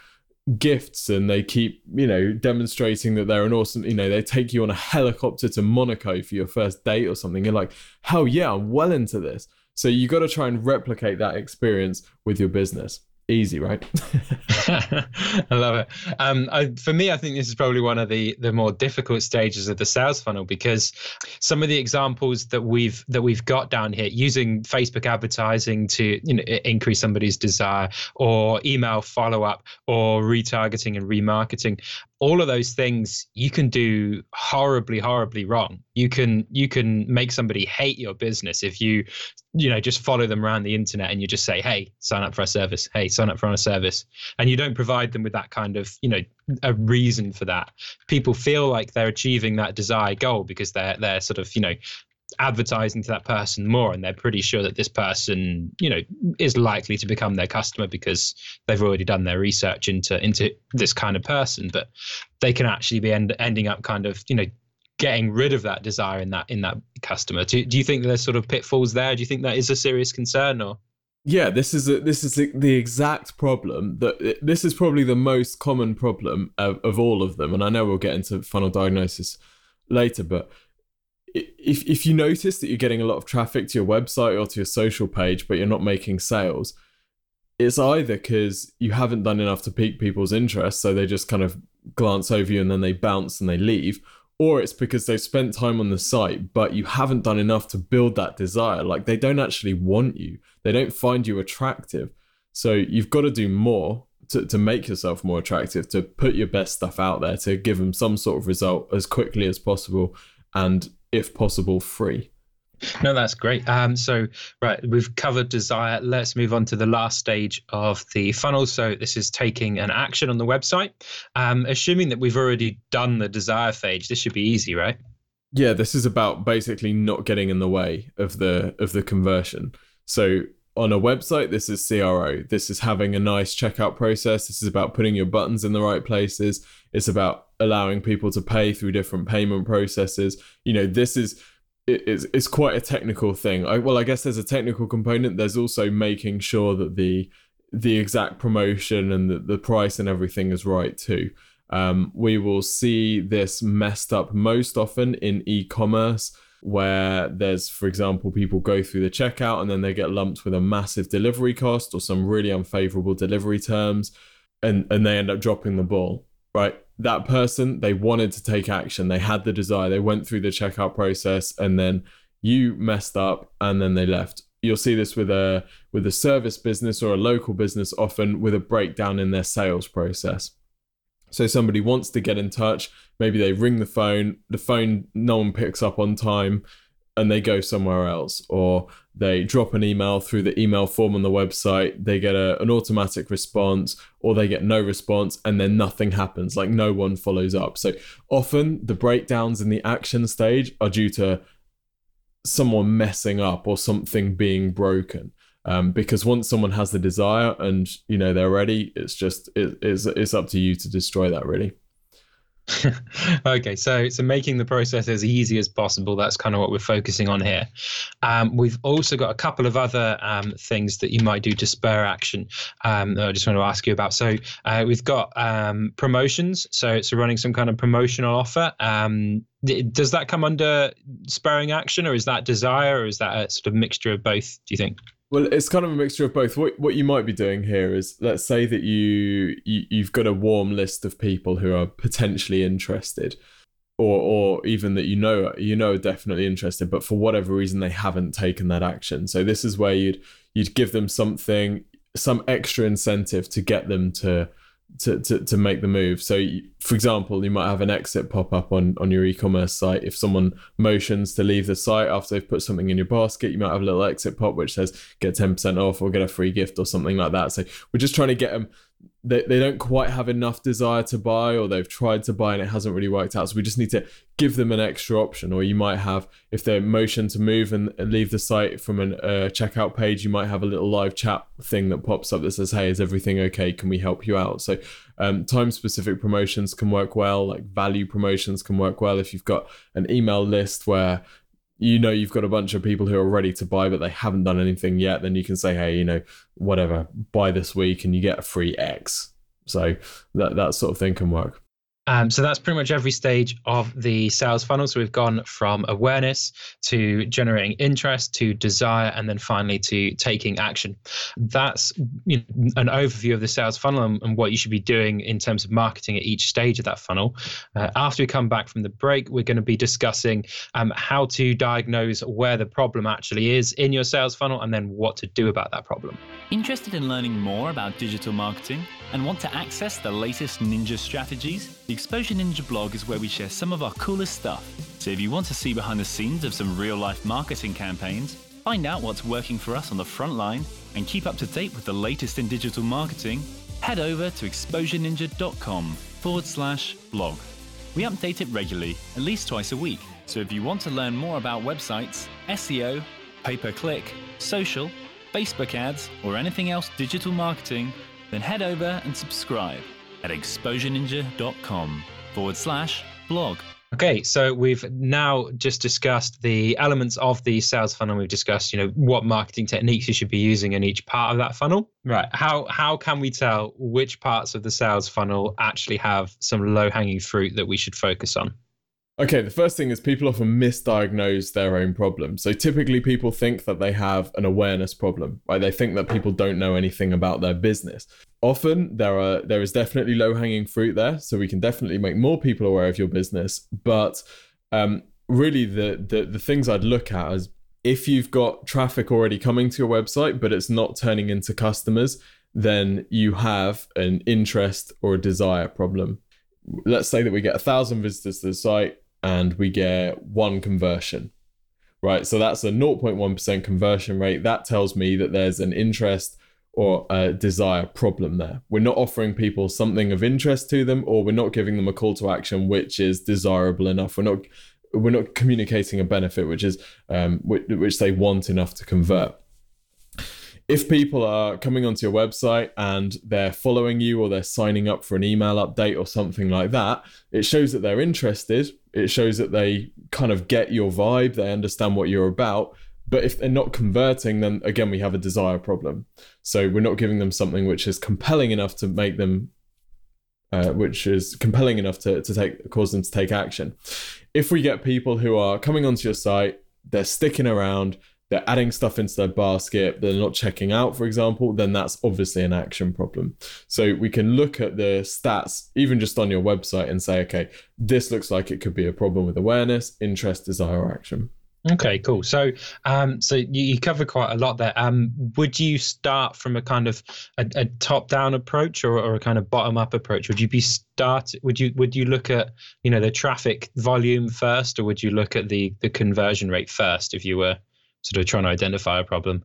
gifts, and they keep, you know, demonstrating that they're an awesome, you know, they take you on a helicopter to Monaco for your first date or something. You're like, hell yeah, I'm well into this. So you got to try and replicate that experience with your business. Easy, right? I love it. Um, I, for me, I think this is probably one of the the more difficult stages of the sales funnel, because some of the examples that we've that we've got down here, using Facebook advertising to, you know, increase somebody's desire, or email follow up, or retargeting and remarketing, all of those things you can do horribly, horribly wrong. You can you can make somebody hate your business if you you know just follow them around the internet and you just say, hey, sign up for a service. Hey, sign up for a service. And you don't provide them with that kind of, you know, a reason for that. People feel like they're achieving that desired goal because they're they're sort of, you know, advertising to that person more, and they're pretty sure that this person, you know, is likely to become their customer because they've already done their research into into this kind of person. But they can actually be end, ending up kind of, you know, getting rid of that desire in that in that customer. Do do you think there's sort of pitfalls there? Do you think that is a serious concern? Or yeah, this is a, this is the, the exact problem that this is probably the most common problem of, of all of them. And I know we'll get into funnel diagnosis later, but If if you notice that you're getting a lot of traffic to your website or to your social page, but you're not making sales, it's either because you haven't done enough to pique people's interest, so they just kind of glance over you and then they bounce and they leave, or it's because they've spent time on the site, but you haven't done enough to build that desire. Like, they don't actually want you. They don't find you attractive. So you've got to do more to, to make yourself more attractive, to put your best stuff out there, to give them some sort of result as quickly as possible, and if possible, free. No, that's great. Um, so, right, we've covered desire. Let's move on to the last stage of the funnel. So this is taking an action on the website. Um, assuming that we've already done the desire phase, this should be easy, right? Yeah, this is about basically not getting in the way of the of the conversion. So on a website, this is C R O. This is having a nice checkout process. This is about putting your buttons in the right places. It's about allowing people to pay through different payment processes. You know, this is, it, it's, it's quite a technical thing. I, well, I guess there's a technical component. There's also making sure that the the exact promotion and the, the price and everything is right too. Um, we will see this messed up most often in e-commerce, where there's, for example, people go through the checkout and then they get lumped with a massive delivery cost or some really unfavorable delivery terms, and, and they end up dropping the ball, right? That person, they wanted to take action. They had the desire. They went through the checkout process, and then you messed up and then they left. You'll see this with a with a service business or a local business, often with a breakdown in their sales process. So somebody wants to get in touch. Maybe they ring the phone, the phone no one picks up on time, and they go somewhere else. Or they drop an email through the email form on the website. They get a, an automatic response, or they get no response, and then nothing happens. Like, no one follows up. So often the breakdowns in the action stage are due to someone messing up or something being broken. Um, because once someone has the desire and, you know, they're ready, it's just it, it's it's up to you to destroy that, really. okay, so so making the process as easy as possible. That's kind of what we're focusing on here. Um, we've also got a couple of other um, things that you might do to spur action. Um, that I just want to ask you about. So uh, we've got um, promotions. So so running some kind of promotional offer. Um, th- does that come under spurring action, or is that desire, or is that a sort of mixture of both, do you think? Well, it's kind of a mixture of both. What what you might be doing here is, let's say that you, you you've got a warm list of people who are potentially interested, or or even that you know you know are definitely interested, but for whatever reason they haven't taken that action. So this is where you'd you'd give them something, some extra incentive to get them to to to, to make the move. So, you, for example, you might have an exit pop up on on your e-commerce site. If someone motions to leave the site after they've put something in your basket, you might have a little exit pop which says get ten percent off or get a free gift or something like that. So we're just trying to get them, they, they don't quite have enough desire to buy, or they've tried to buy and it hasn't really worked out, so we just need to give them an extra option. Or you might have, if they motion to move and leave the site from a uh, checkout page, you might have a little live chat thing that pops up that says, hey, is everything okay, can we help you out? So um, time specific promotions can work well, like value promotions can work well. If you've got an email list where you know you've got a bunch of people who are ready to buy but they haven't done anything yet, then you can say, hey, you know, whatever, buy this week and you get a free X So that, that sort of thing can work. Um, so that's pretty much every stage of the sales funnel. So we've gone from awareness to generating interest to desire, and then finally to taking action. That's, you know, an overview of the sales funnel and, and what you should be doing in terms of marketing at each stage of that funnel. Uh, after we come back from the break, we're going to be discussing um, how to diagnose where the problem actually is in your sales funnel and then what to do about that problem. Interested in learning more about digital marketing and want to access the latest ninja strategies? The Exposure Ninja blog is where we share some of our coolest stuff. So if you want to see behind the scenes of some real-life marketing campaigns, find out what's working for us on the front line, and keep up to date with the latest in digital marketing, head over to exposureninja.com forward slash blog. We update it regularly, at least twice a week. So if you want to learn more about websites, S E O, pay-per-click, social, Facebook ads, or anything else digital marketing, then head over and subscribe at exposureninja.com forward slash blog. Okay, so we've now just discussed the elements of the sales funnel. We've discussed, you know, what marketing techniques you should be using in each part of that funnel. Right. How how can we tell which parts of the sales funnel actually have some low-hanging fruit that we should focus on? Okay, the first thing is people often misdiagnose their own problem. So typically people think that they have an awareness problem, right? They think that people don't know anything about their business. Often there are there is definitely low-hanging fruit there. So we can definitely make more people aware of your business. But um, really the, the the things I'd look at is if you've got traffic already coming to your website, but it's not turning into customers, then you have an interest or a desire problem. Let's say that we get a thousand visitors to the site, and we get one conversion, right? So that's a zero point one percent conversion rate. That tells me that there's an interest or a desire problem there. We're not offering people something of interest to them, or we're not giving them a call to action which is desirable enough. We're not we're not communicating a benefit which is um, which, which they want enough to convert. If people are coming onto your website and they're following you or they're signing up for an email update or something like that, it shows that they're interested. It shows that they kind of get your vibe. They understand what you're about. But if they're not converting, then again, we have a desire problem. So we're not giving them something which is compelling enough to make them, uh, which is compelling enough to, to take cause them to take action. If we get people who are coming onto your site, they're sticking around, they're adding stuff into their basket, they're not checking out, for example, then that's obviously an action problem. So we can look at the stats, even just on your website, and say, okay, this looks like it could be a problem with awareness, interest, desire, or action. Okay, cool. So um, so you, you cover quite a lot there. Um, would you start from a kind of a, a top-down approach or, or a kind of bottom-up approach? Would you be start? Would you would you look at, you know, the traffic volume first, or would you look at the the conversion rate first if you were sort of trying to identify a problem?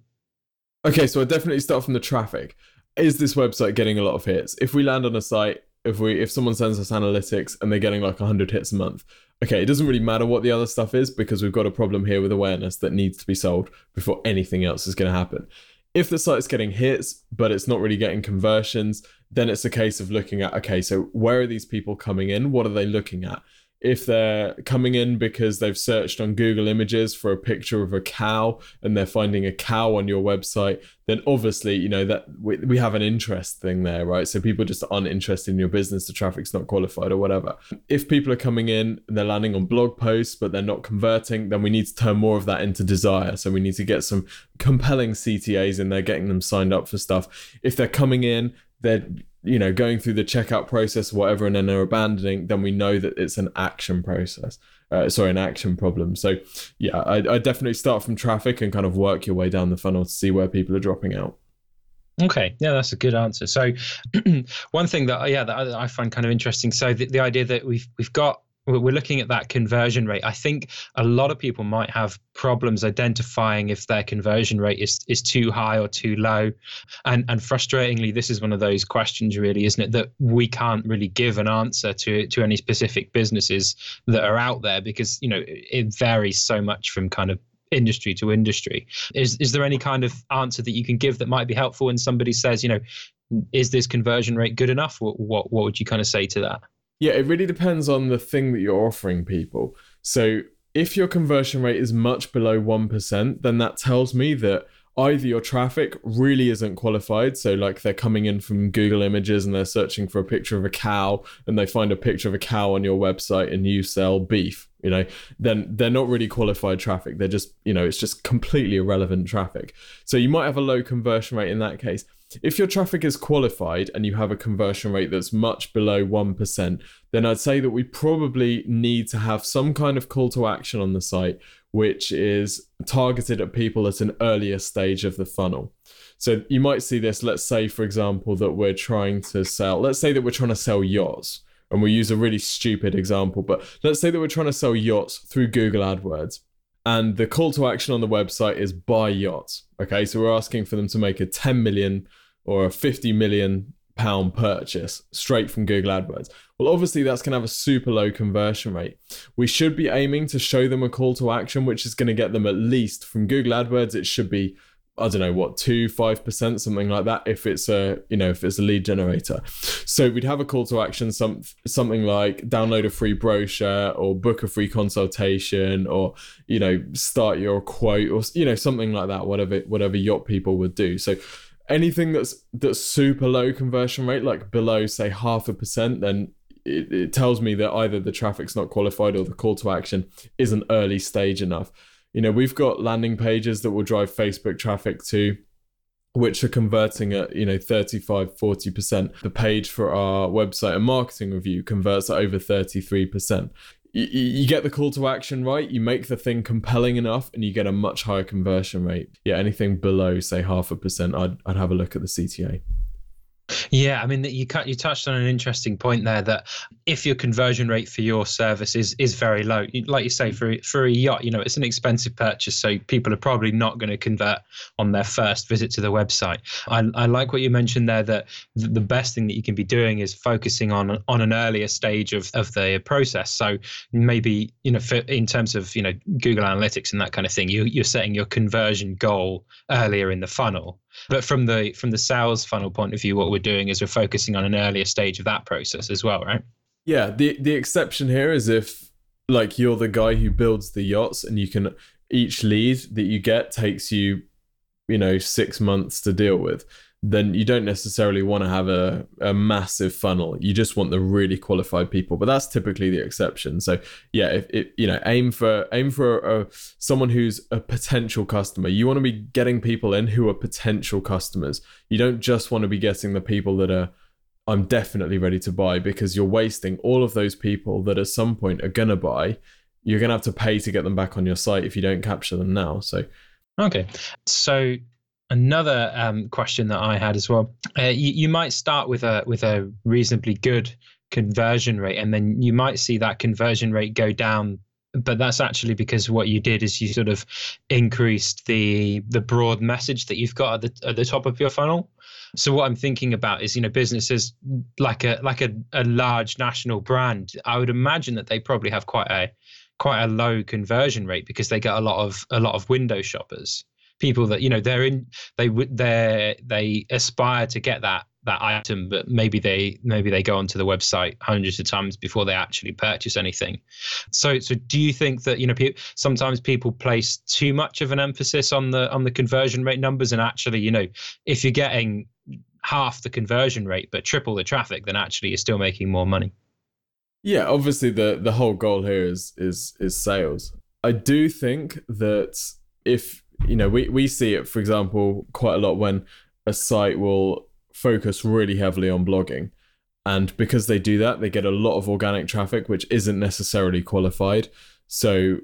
Okay, so I definitely start from the traffic. Is this website getting a lot of hits? If we land on a site, if we if someone sends us analytics and they're getting like one hundred hits a month, okay, it doesn't really matter what the other stuff is because we've got a problem here with awareness that needs to be solved before anything else is going to happen. If the site's getting hits, but it's not really getting conversions, then it's a case of looking at, okay, so where are these people coming in? What are they looking at? If they're coming in because they've searched on Google Images for a picture of a cow and they're finding a cow on your website, then obviously, you know, that we, we have an interest thing there, right? So people just aren't interested in your business, the traffic's not qualified or whatever. If people are coming in and they're landing on blog posts, but they're not converting, then we need to turn more of that into desire. So we need to get some compelling C T As in there, getting them signed up for stuff. If they're coming in, they're, you know, going through the checkout process or whatever, and then they're abandoning, then we know that it's an action process, uh, sorry, an action problem. So yeah, I, I definitely start from traffic and kind of work your way down the funnel to see where people are dropping out. Okay, yeah, that's a good answer. So one thing that, yeah, that I find kind of interesting. So the, the idea that we've we've got, we're looking at that conversion rate. I think a lot of people might have problems identifying if their conversion rate is, is too high or too low. And and frustratingly, this is one of those questions really, isn't it, that we can't really give an answer to to any specific businesses that are out there because, you know, it varies so much from kind of industry to industry. Is is there any kind of answer that you can give that might be helpful when somebody says, you know, is this conversion rate good enough? What what, what would you kind of say to that? Yeah, it really depends on the thing that you're offering people. So if your conversion rate is much below one percent, then that tells me that either your traffic really isn't qualified. So like they're coming in from Google Images and they're searching for a picture of a cow and they find a picture of a cow on your website and you sell beef, you know, then they're not really qualified traffic. They're just, you know, it's just completely irrelevant traffic. So you might have a low conversion rate in that case. If your traffic is qualified and you have a conversion rate that's much below one percent, then I'd say that we probably need to have some kind of call to action on the site, which is targeted at people at an earlier stage of the funnel. So you might see this, let's say, for example, that we're trying to sell, let's say that we're trying to sell yachts, and we'll use a really stupid example, but let's say that we're trying to sell yachts through Google AdWords. And the call to action on the website is buy yachts. Okay, so we're asking for them to make a ten million or a fifty million pound purchase straight from Google AdWords. Well, obviously that's going to have a super low conversion rate. We should be aiming to show them a call to action, which is going to get them at least from Google AdWords. It should be, I don't know what, two, five percent, something like that. If it's a, you know, if it's a lead generator. So we'd have a call to action, some, something like download a free brochure or book a free consultation or, you know, start your quote or, you know, something like that, whatever, whatever yacht people would do. So anything that's, that's super low conversion rate, like below say half a percent, then it, it tells me that either the traffic's not qualified or the call to action isn't early stage enough. You know, we've got landing pages that will drive Facebook traffic to, which are converting at, you know, thirty-five, forty percent. The page for our website and marketing review converts at over thirty-three percent. You, you get the call to action right, you make the thing compelling enough, and you get a much higher conversion rate. Yeah, anything below, say, half a percent, I'd, I'd have a look at the C T A. Yeah, I mean, you cut, you touched on an interesting point there that if your conversion rate for your service is, is very low, like you say, for, for a yacht, you know, it's an expensive purchase. So people are probably not going to convert on their first visit to the website. I, I like what you mentioned there, that the best thing that you can be doing is focusing on on an earlier stage of, of the process. So maybe, you know, for, in terms of, you know, Google Analytics and that kind of thing, you, you're setting your conversion goal earlier in the funnel. But from the from the sales funnel point of view, what we're doing is we're focusing on an earlier stage of that process as well, right? Yeah, the the exception here is if like you're the guy who builds the yachts and you can, each lead that you get takes you, you know, six months to deal with, then you don't necessarily want to have a, a massive funnel. You just want the really qualified people, but that's typically the exception. So yeah, if it, you know, aim for aim for a, a, someone who's a potential customer. You want to be getting people in who are potential customers. You don't just want to be getting the people that are, I'm definitely ready to buy, because you're wasting all of those people that at some point are gonna buy. You're gonna have to pay to get them back on your site if you don't capture them now. So okay, so. Another um, question that I had as well. Uh, you, you might start with a with a reasonably good conversion rate, and then you might see that conversion rate go down. But that's actually because what you did is you sort of increased the the broad message that you've got at the at the top of your funnel. So what I'm thinking about is, you know, businesses like a like a, a large national brand. I would imagine that they probably have quite a quite a low conversion rate because they get a lot of a lot of window shoppers. People that, you know, they're in, they would, they they aspire to get that that item, but maybe they maybe they go onto the website hundreds of times before they actually purchase anything. So, so do you think that, you know, pe- sometimes people place too much of an emphasis on the on the conversion rate numbers, and actually, you know, if you're getting half the conversion rate but triple the traffic, then actually you're still making more money? Yeah, obviously the the whole goal here is is is sales. I do think that if You know, we, we see it, for example, quite a lot when a site will focus really heavily on blogging. And because they do that, they get a lot of organic traffic, which isn't necessarily qualified. So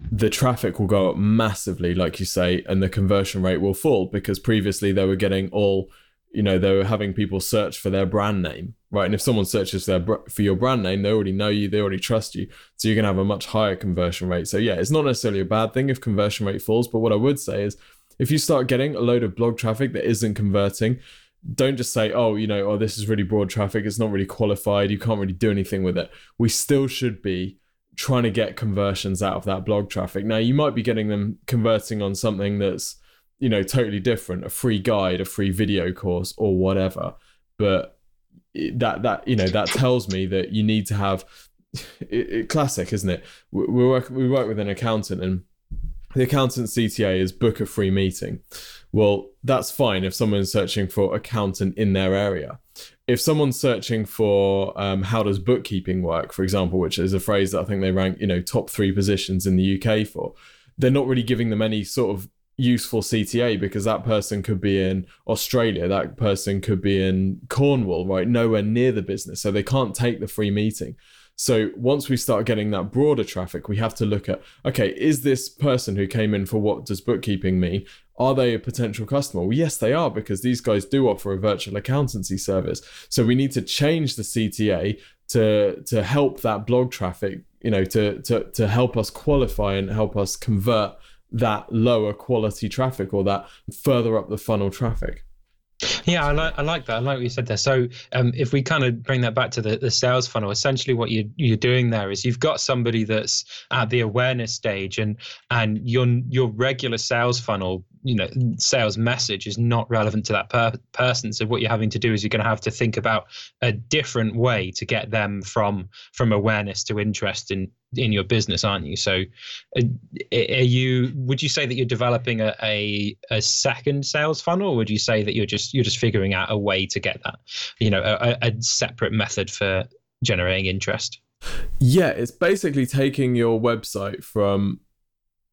the traffic will go up massively, like you say, and the conversion rate will fall because previously they were getting all, you know, they were having people search for their brand name, right? And if someone searches their for your brand name, they already know you, they already trust you. So you're going to have a much higher conversion rate. So yeah, it's not necessarily a bad thing if conversion rate falls. But what I would say is if you start getting a load of blog traffic that isn't converting, don't just say, oh, you know, oh, this is really broad traffic. It's not really qualified. You can't really do anything with it. We still should be trying to get conversions out of that blog traffic. Now, you might be getting them converting on something that's, you know, totally different, a free guide, a free video course or whatever. But that, that, you know, that tells me that you need to have it, it, classic, isn't it? We, we work, we work with an accountant, and the accountant C T A is book a free meeting. Well, that's fine if someone's searching for accountant in their area. If someone's searching for um, how does bookkeeping work, for example, which is a phrase that I think they rank, you know, top three positions in the U K for, they're not really giving them any sort of useful C T A, because that person could be in Australia, that person could be in Cornwall, right? Nowhere near the business. So they can't take the free meeting. So once we start getting that broader traffic, we have to look at, okay, is this person who came in for what does bookkeeping mean? Are they a potential customer? Well, yes, they are, because these guys do offer a virtual accountancy service. So we need to change the C T A to, to help that blog traffic, you know, to, to, to help us qualify and help us convert that lower quality traffic, or that further up the funnel traffic. Yeah, I like I like that. I like what you said there. So um, if we kind of bring that back to the, the sales funnel, essentially what you, you're doing there is you've got somebody that's at the awareness stage, and and your your regular sales funnel, you know, sales message is not relevant to that per- person. So what you're having to do is you're going to have to think about a different way to get them from from awareness to interest in in your business, aren't you? So are you, would you say that you're developing a, a, a second sales funnel, or would you say that you're just, you're just figuring out a way to get that, you know, a, a separate method for generating interest? Yeah, it's basically taking your website from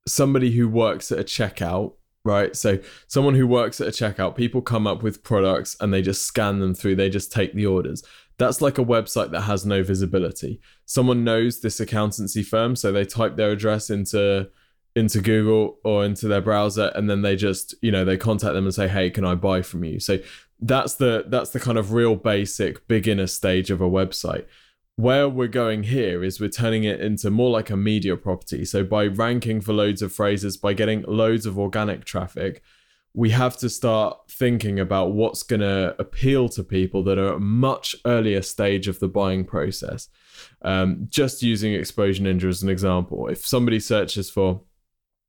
somebody who works at a checkout, right? So someone who works at a checkout, people come up with products and they just scan them through, they just take the orders. That's like a website that has no visibility. Someone knows this accountancy firm, so they type their address into into Google or into their browser, and then they just, you know, they contact them and say, hey, can I buy from you? So that's the that's the kind of real basic beginner stage of a website. Where we're going here is we're turning it into more like a media property. So by ranking for loads of phrases, by getting loads of organic traffic, we have to start thinking about what's going to appeal to people that are at a much earlier stage of the buying process. Um, just using Exposure Ninja as an example, if somebody searches for,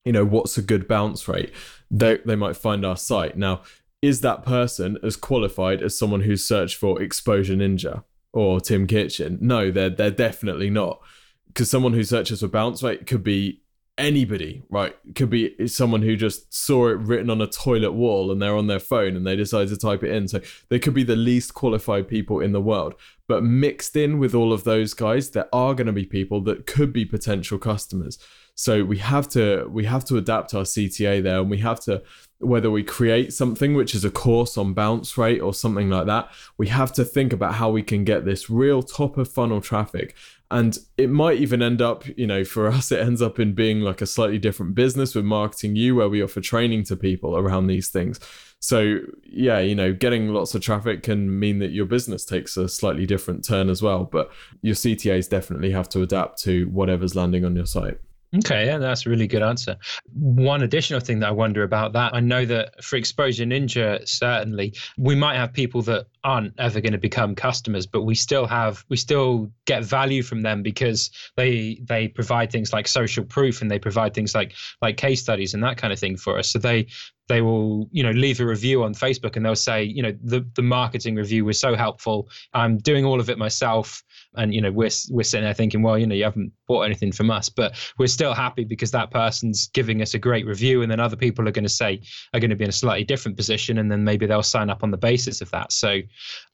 you know, what's a good bounce rate, they they might find our site. Now, is that person as qualified as someone who's searched for Exposure Ninja or Tim Kitchen? No, they're they're definitely not, because someone who searches for bounce rate could be anybody, right? Could be someone who just saw it written on a toilet wall and they're on their phone and they decide to type it in. So they could be the least qualified people in the world. But mixed in with all of those guys, there are going to be people that could be potential customers. So we have to we have to adapt our C T A there, and we have to, whether we create something which is a course on bounce rate or something like that, we have to think about how we can get this real top of funnel traffic. And it might even end up, you know, for us, it ends up in being like a slightly different business with Marketing You, where we offer training to people around these things. So yeah, you know, getting lots of traffic can mean that your business takes a slightly different turn as well, but your C T As definitely have to adapt to whatever's landing on your site. Okay, yeah, that's a really good answer. One additional thing that I wonder about that, I know that for Exposure Ninja, certainly, we might have people that aren't ever going to become customers, but we still have, we still get value from them, because they they provide things like social proof, and they provide things like like case studies and that kind of thing for us. So they they will, you know, leave a review on Facebook and they'll say, you know, the the marketing review was so helpful. I'm doing all of it myself. And, you know, we're we're sitting there thinking, well, you know, you haven't bought anything from us, but we're still happy because that person's giving us a great review. And then other people are going to say, are going to be in a slightly different position. And then maybe they'll sign up on the basis of that. So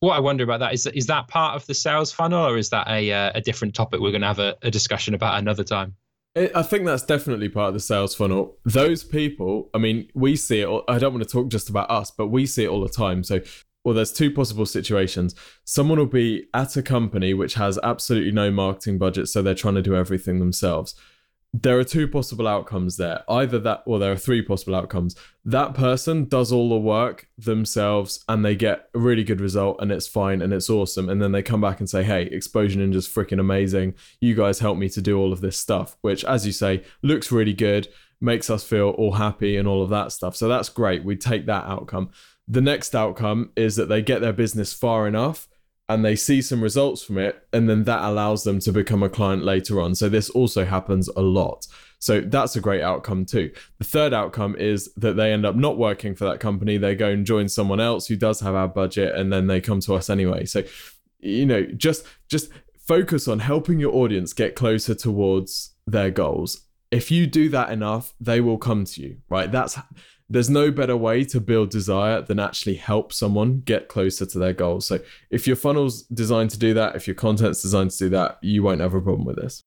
what I wonder about that is, is that part of the sales funnel, or is that a, a different topic we're going to have a, a discussion about another time? I think that's definitely part of the sales funnel. Those people, I mean, we see it, I don't want to talk just about us, but we see it all the time. So well, there's two possible situations. Someone will be at a company which has absolutely no marketing budget, so they're trying to do everything themselves. There are two possible outcomes there. Either that, well, there are three possible outcomes. That person does all the work themselves and they get a really good result and it's fine and it's awesome. And then they come back and say, hey, Exposure Ninja's freaking amazing. You guys helped me to do all of this stuff, which, as you say, looks really good, makes us feel all happy and all of that stuff. So that's great. We take that outcome. The next outcome is that they get their business far enough and they see some results from it, and then that allows them to become a client later on. So this also happens a lot. So that's a great outcome too. The third outcome is that they end up not working for that company. They go and join someone else who does have our budget, and then they come to us anyway. So, you know, just just focus on helping your audience get closer towards their goals. If you do that enough, they will come to you, right? That's there's no better way to build desire than actually help someone get closer to their goals. So if your funnel's designed to do that, if your content's designed to do that, you won't have a problem with this.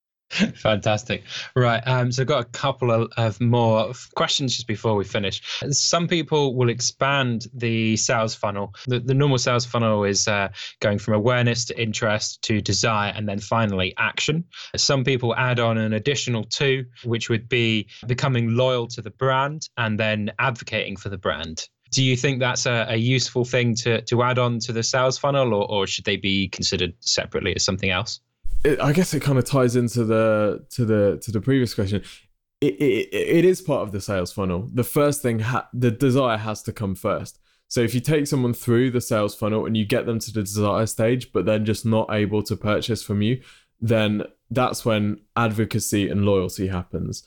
Fantastic. Right. Um, so I've got a couple of, of more questions just before we finish. Some people will expand the sales funnel. The, the normal sales funnel is uh, going from awareness to interest to desire and then finally action. Some people add on an additional two, which would be becoming loyal to the brand and then advocating for the brand. Do you think that's a, a useful thing to, to add on to the sales funnel, or, or should they be considered separately as something else? It, I guess it kind of ties into the to the to the previous question. It, it it is part of the sales funnel. The first thing, ha- the desire has to come first. So if you take someone through the sales funnel and you get them to the desire stage, but then just not able to purchase from you, then that's when advocacy and loyalty happens.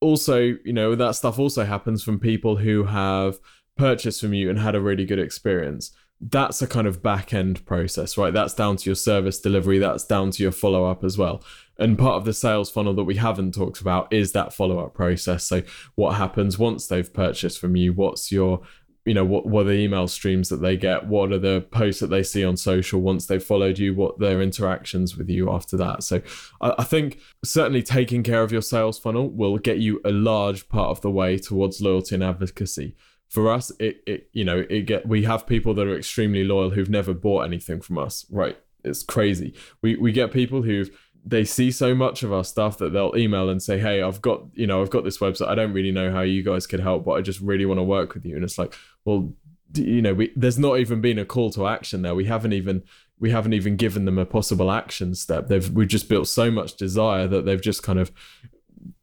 Also, you know, that stuff also happens from people who have purchased from you and had a really good experience. That's a kind of back-end process, right? That's down to your service delivery. That's down to your follow-up as well. And part of the sales funnel that we haven't talked about is that follow-up process. So what happens once they've purchased from you? What's your, you know, what, what are the email streams that they get? What are the posts that they see on social once they've followed you? What their interactions with you after that? So I, I think certainly taking care of your sales funnel will get you a large part of the way towards loyalty and advocacy. For us, it, it you know, it get we have people that are extremely loyal who've never bought anything from us, right? It's crazy. We we get people who they see so much of our stuff that they'll email and say, hey, I've got, you know, I've got this website. I don't really know how you guys could help, but I just really want to work with you. And it's like, well, you know, we, there's not even been a call to action there. We haven't even we haven't even given them a possible action step. They've we've just built so much desire that they've just kind of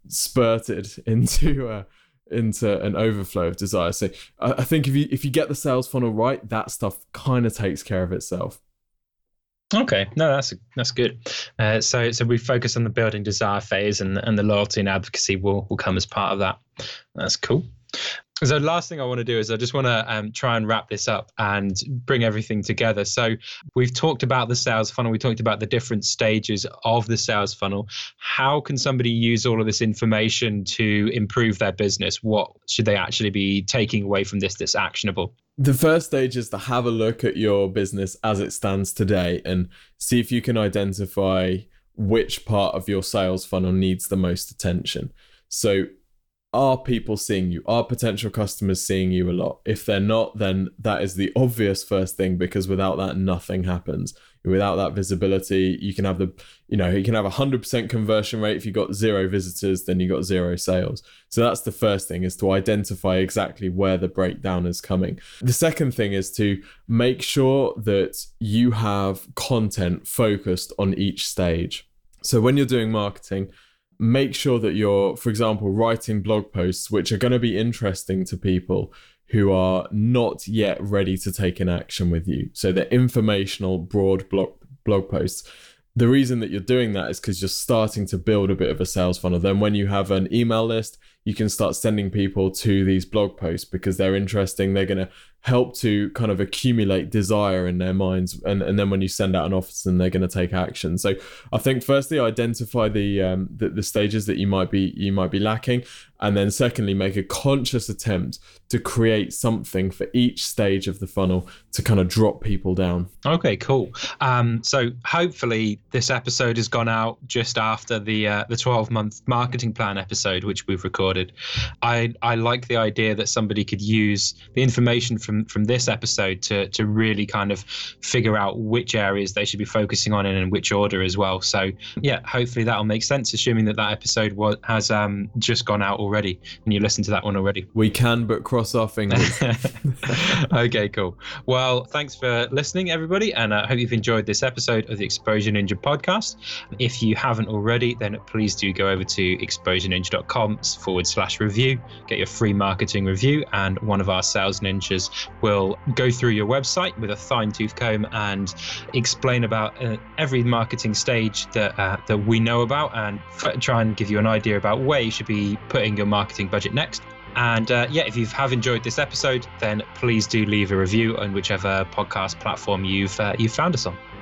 spurted into a. into an overflow of desire. So I think if you if you get the sales funnel right, that stuff kind of takes care of itself. Okay, no, that's that's good. Uh, so so we focus on the building desire phase, and and the loyalty and advocacy will will come as part of that. That's cool. So last thing I want to do is I just want to um, try and wrap this up and bring everything together. So we've talked about the sales funnel. We talked about the different stages of the sales funnel. How can somebody use all of this information to improve their business? What should they actually be taking away from this that's actionable? The first stage is to have a look at your business as it stands today and see if you can identify which part of your sales funnel needs the most attention. So are people seeing you? Are potential customers seeing you a lot? If they're not, then that is the obvious first thing, because without that, nothing happens. Without that visibility, you can have the, you know, you can have a hundred percent conversion rate. If you got zero visitors, then you got zero sales. So that's the first thing, is to identify exactly where the breakdown is coming. The second thing is to make sure that you have content focused on each stage. So when you're doing marketing, make sure that you're, for example, writing blog posts which are going to be interesting to people who are not yet ready to take an action with you. So they're informational, broad blog blog posts. The reason that you're doing that is because you're starting to build a bit of a sales funnel. Then when you have an email list, you can start sending people to these blog posts because they're interesting. They're going to help to kind of accumulate desire in their minds. And, and then when you send out an offer, then they're going to take action. So I think firstly, identify the, um, the the stages that you might be you might be lacking. And then secondly, make a conscious attempt to create something for each stage of the funnel to kind of drop people down. Okay, cool. Um, so hopefully this episode has gone out just after the uh, the twelve month marketing plan episode, which we've recorded. I, I like the idea that somebody could use the information from, from this episode to, to really kind of figure out which areas they should be focusing on and in which order as well. So yeah, hopefully that'll make sense, assuming that that episode was, has um, just gone out already. already and you listened to that one already. We can but cross our fingers. Okay, cool. Well, thanks for listening, everybody, and I hope you've enjoyed this episode of the Exposure Ninja podcast. If you haven't already, then please do go over to exposure ninja dot com forward slash review, get your free marketing review, and one of our sales ninjas will go through your website with a fine tooth comb and explain about uh, every marketing stage that uh, that we know about, and f- try and give you an idea about where you should be putting your marketing budget next. And uh, yeah, if you have enjoyed this episode, then please do leave a review on whichever podcast platform you've uh, you've found us on.